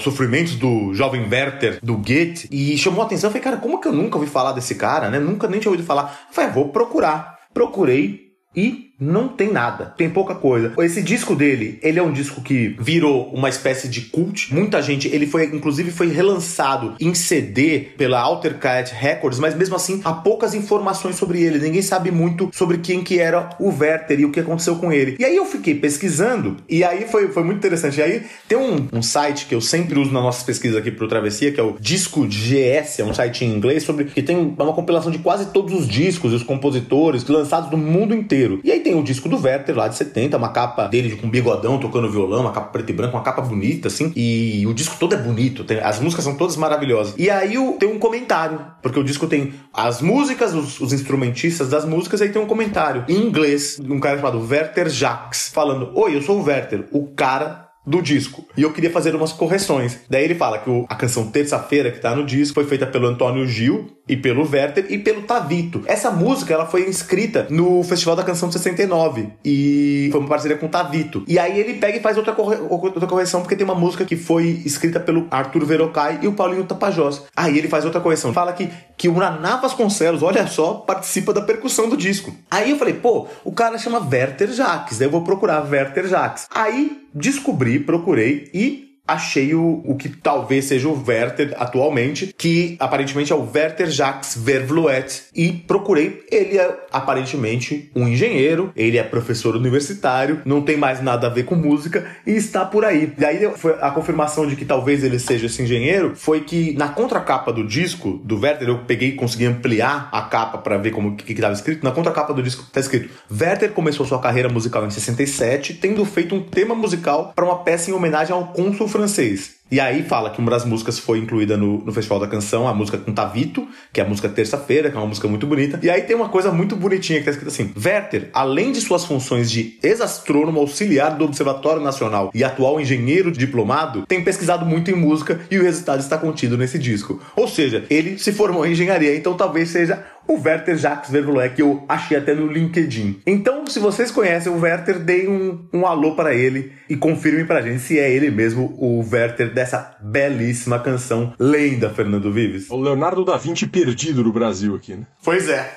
sofrimento do jovem Werther, do Goethe, e chamou a atenção. Eu falei, cara, como que eu nunca ouvi falar desse cara, né? Nunca nem tinha ouvido falar. Eu falei, vou procurar. Procurei e não tem nada, tem pouca coisa. Esse disco dele, ele é um disco que virou uma espécie de cult. Muita gente, ele foi, inclusive, foi relançado em CD pela Altercat Records, mas mesmo assim, há poucas informações sobre ele. Ninguém sabe muito sobre quem que era o Werther e o que aconteceu com ele. E aí eu fiquei pesquisando, e aí foi muito interessante. E aí tem um site que eu sempre uso nas nossas pesquisas aqui pro Travessia, que é o Disco GS, é um site em inglês, que tem uma compilação de quase todos os discos e os compositores lançados do mundo inteiro. E aí tem o disco do Werther lá de 70, uma capa dele com um bigodão tocando violão, uma capa preto e branco, uma capa bonita assim, e o disco todo é bonito, as músicas são todas maravilhosas. E aí tem um comentário, porque o disco tem as músicas, os instrumentistas das músicas, e aí tem um comentário em inglês, um cara chamado Werther Jacques, falando, oi, eu sou o Werther, o cara do disco, e eu queria fazer umas correções. Daí ele fala que a canção Terça-feira, que tá no disco, foi feita pelo Antônio Gil e pelo Werther e pelo Tavito. Essa música, ela foi inscrita no Festival da Canção de 69 e foi uma parceria com o Tavito. E aí ele pega e faz outra correção, porque tem uma música que foi escrita pelo Arthur Verocai e o Paulinho Tapajós. Aí ele faz outra correção, fala que o Naná Vasconcelos, olha só, participa da percussão do disco. Aí eu falei, pô, o cara chama Werther Jacques, daí eu vou procurar Werther Jacques. Aí descobri, procurei e achei o que talvez seja o Werther atualmente, que aparentemente é o Werther Jacques Vervluet, e procurei. Ele é aparentemente um engenheiro, ele é professor universitário, não tem mais nada a ver com música e está por aí. E aí foi a confirmação de que talvez ele seja esse engenheiro, foi que na contracapa do disco do Werther, eu peguei e consegui ampliar a capa para ver como que estava escrito. Na contracapa do disco está escrito: Werther começou sua carreira musical em 67, tendo feito um tema musical para uma peça em homenagem ao cônsul francês. E aí fala que uma das músicas foi incluída no Festival da Canção, a música com Tavito, que é a música Terça-feira, que é uma música muito bonita. E aí tem uma coisa muito bonitinha que tá escrito assim: Werther, além de suas funções de ex-astrônomo auxiliar do Observatório Nacional e atual engenheiro diplomado, tem pesquisado muito em música e o resultado está contido nesse disco. Ou seja, ele se formou em engenharia, então talvez seja o Werther Jacques Vervluet, que eu achei até no LinkedIn. Então, se vocês conhecem o Werther, deem um alô para ele e confirmem pra gente se é ele mesmo o Werther dessa belíssima canção Lenda, Fernando Vives. O Leonardo da Vinci perdido no Brasil aqui, né? Pois é.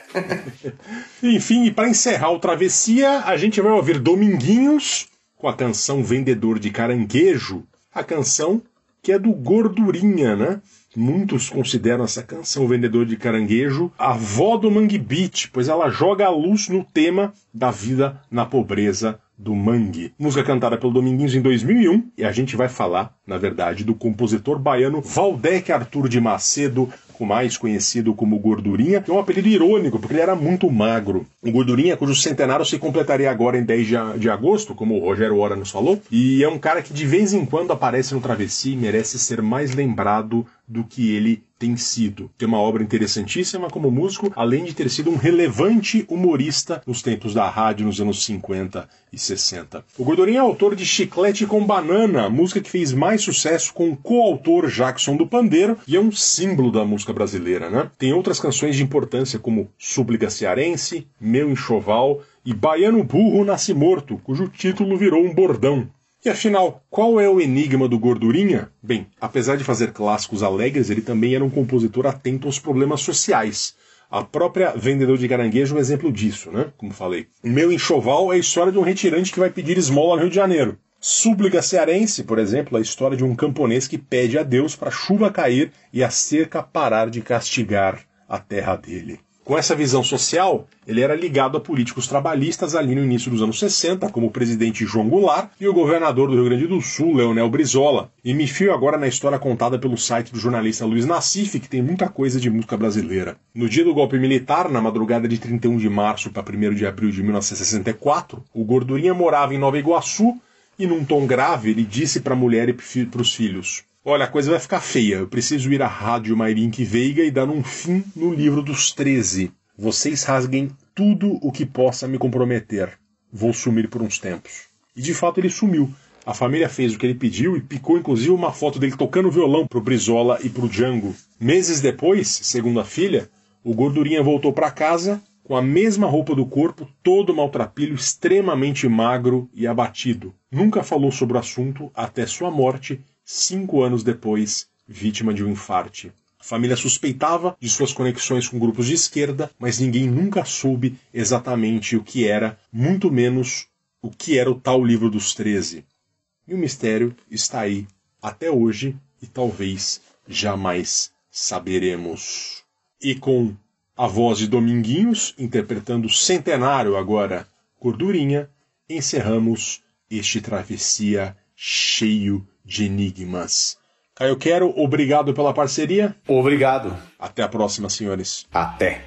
Enfim, e para encerrar o Travessia, a gente vai ouvir Dominguinhos com a canção Vendedor de Caranguejo, a canção que é do Gordurinha, né? Muitos consideram essa canção, O Vendedor de Caranguejo, a avó do Mangue Beat, pois ela joga a luz no tema da vida na pobreza do mangue. Música cantada pelo Dominguinhos em 2001, e a gente vai falar, na verdade, do compositor baiano Valdec Arthur de Macedo, mais conhecido como Gordurinha, que é um apelido irônico, porque ele era muito magro. O Gordurinha, cujo centenário se completaria agora em 10 de agosto, como o Rogério Ora nos falou, e é um cara que de vez em quando aparece no Travessia e merece ser mais lembrado do que ele tem sido. Tem uma obra interessantíssima como músico, além de ter sido um relevante humorista nos tempos da rádio nos anos 50 e 60. O Gordurinha é autor de Chiclete com Banana, música que fez mais sucesso com o coautor Jackson do Pandeiro, e é um símbolo da música brasileira, né? Tem outras canções de importância como Súplica Cearense, Meu Enxoval e Baiano Burro Nasce Morto, cujo título virou um bordão. E afinal, qual é o enigma do Gordurinha? Bem, apesar de fazer clássicos alegres, ele também era um compositor atento aos problemas sociais. A própria Vendedor de Caranguejo é um exemplo disso, né? Como falei. Meu Enxoval é a história de um retirante que vai pedir esmola no Rio de Janeiro. Súplica Cearense, por exemplo, é a história de um camponês que pede a Deus para a chuva cair e a cerca parar de castigar a terra dele. Com essa visão social, ele era ligado a políticos trabalhistas ali no início dos anos 60, como o presidente João Goulart e o governador do Rio Grande do Sul, Leonel Brizola. E me fio agora na história contada pelo site do jornalista Luiz Nassif, que tem muita coisa de música brasileira. No dia do golpe militar, na madrugada de 31 de março para 1º de abril de 1964, o Gordurinha morava em Nova Iguaçu, e num tom grave ele disse para a mulher e para os filhos: olha, a coisa vai ficar feia, eu preciso ir à Rádio Mairink Veiga e dar um fim no livro dos 13. Vocês rasguem tudo o que possa me comprometer. Vou sumir por uns tempos. E de fato ele sumiu. A família fez o que ele pediu e picou inclusive uma foto dele tocando violão pro Brizola e pro Django. Meses depois, segundo a filha, o Gordurinha voltou para casa com a mesma roupa do corpo, todo maltrapilho, extremamente magro e abatido. Nunca falou sobre o assunto até sua morte, 5 anos depois, vítima de um infarte. A família suspeitava de suas conexões com grupos de esquerda, mas ninguém nunca soube exatamente o que era, muito menos o que era o tal livro dos 13. E o mistério está aí até hoje e talvez jamais saberemos. E com a voz de Dominguinhos, interpretando o centenário agora, Gordurinha, encerramos este Travessia cheio de enigmas. Caio Quero, obrigado pela parceria. Obrigado. Até a próxima, senhores. Até.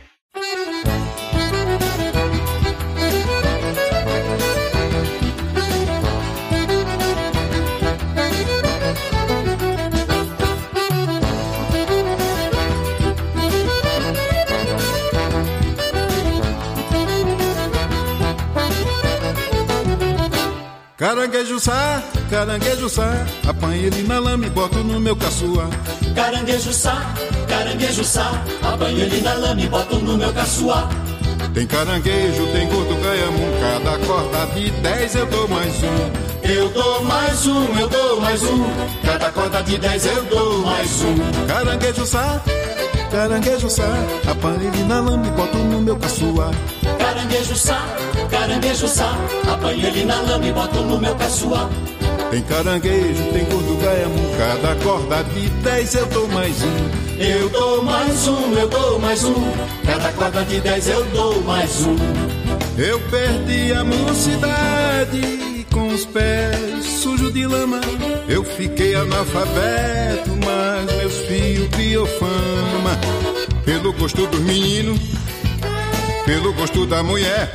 Caranguejo sá, apanho ele na lama e boto no meu caçua. Caranguejo sá, apanho ele na lama e boto no meu caçua. Tem caranguejo, tem gordo gaiamu, cada corda de 10 eu dou mais um. Eu dou mais um, cada corda de 10 eu dou mais um. Caranguejo sá, apanho ele na lama e boto no meu caçua. Caranguejo sá, apanho ele na lama e boto no meu caçua. Tem caranguejo, tem gordo-gaiamu, cada corda de 10 eu dou mais um. Eu dou mais um, eu dou mais um, cada corda de 10 eu dou mais um. Eu perdi a mocidade com os pés sujos de lama. Eu fiquei analfabeto, mas meus fios criou fama. Pelo gosto do menino, pelo gosto da mulher,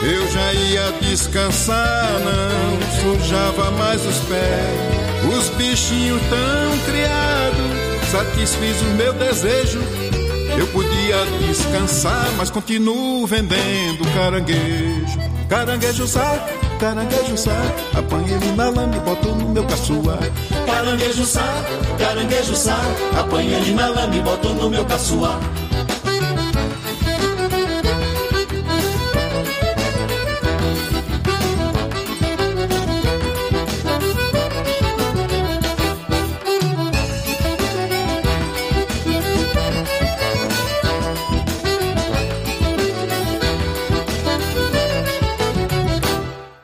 eu já ia descansar, não sujava mais os pés. Os bichinhos tão criados, satisfiz o meu desejo. Eu podia descansar, mas continuo vendendo caranguejo. Caranguejo saco, caranguejo saco, apanha ele na lama e boto no meu caçoar. Caranguejo saco, apanha ele na lama e boto no meu caçoar.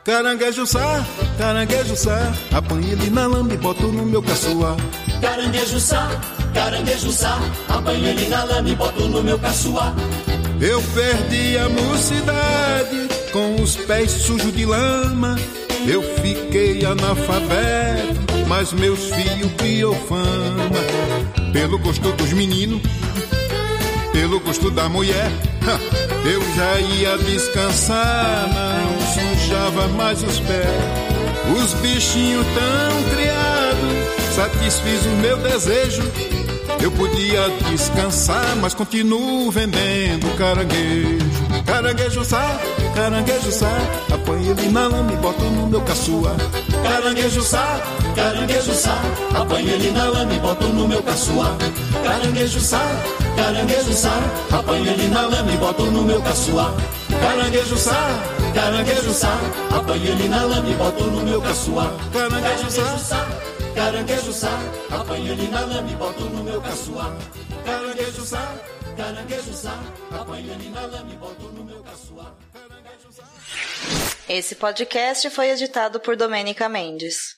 Caranguejo sá, apanha ele na lama e boto no meu caçoar. Caranguejo sá, apanha ele na lama e boto no meu caçoar. Eu perdi a mocidade com os pés sujos de lama. Eu fiquei analfabeto, mas meus filhos criou fama. Pelo gosto dos meninos, pelo gosto da mulher, eu já ia descansar, não sujava mais os pés. Os bichinhos tão criados, satisfiz o meu desejo. Eu podia descansar, mas continuo vendendo caranguejo. Caranguejo sá, apanha ele na lama e boto no meu caçoar. Caranguejo sá, apanha ele na lama e boto no meu caçoar. Caranguejo sá, apanha ele na lama e boto no meu caçoar. Caranguejo sá, apanha ele na lama e boto no meu caçoar. Caranguejo sá, apanha ele na lama e boto no meu caçoar. Caranguejo sá, apanha ele na lama e boto no meu caçoar. Esse podcast foi editado por Domênica Mendes.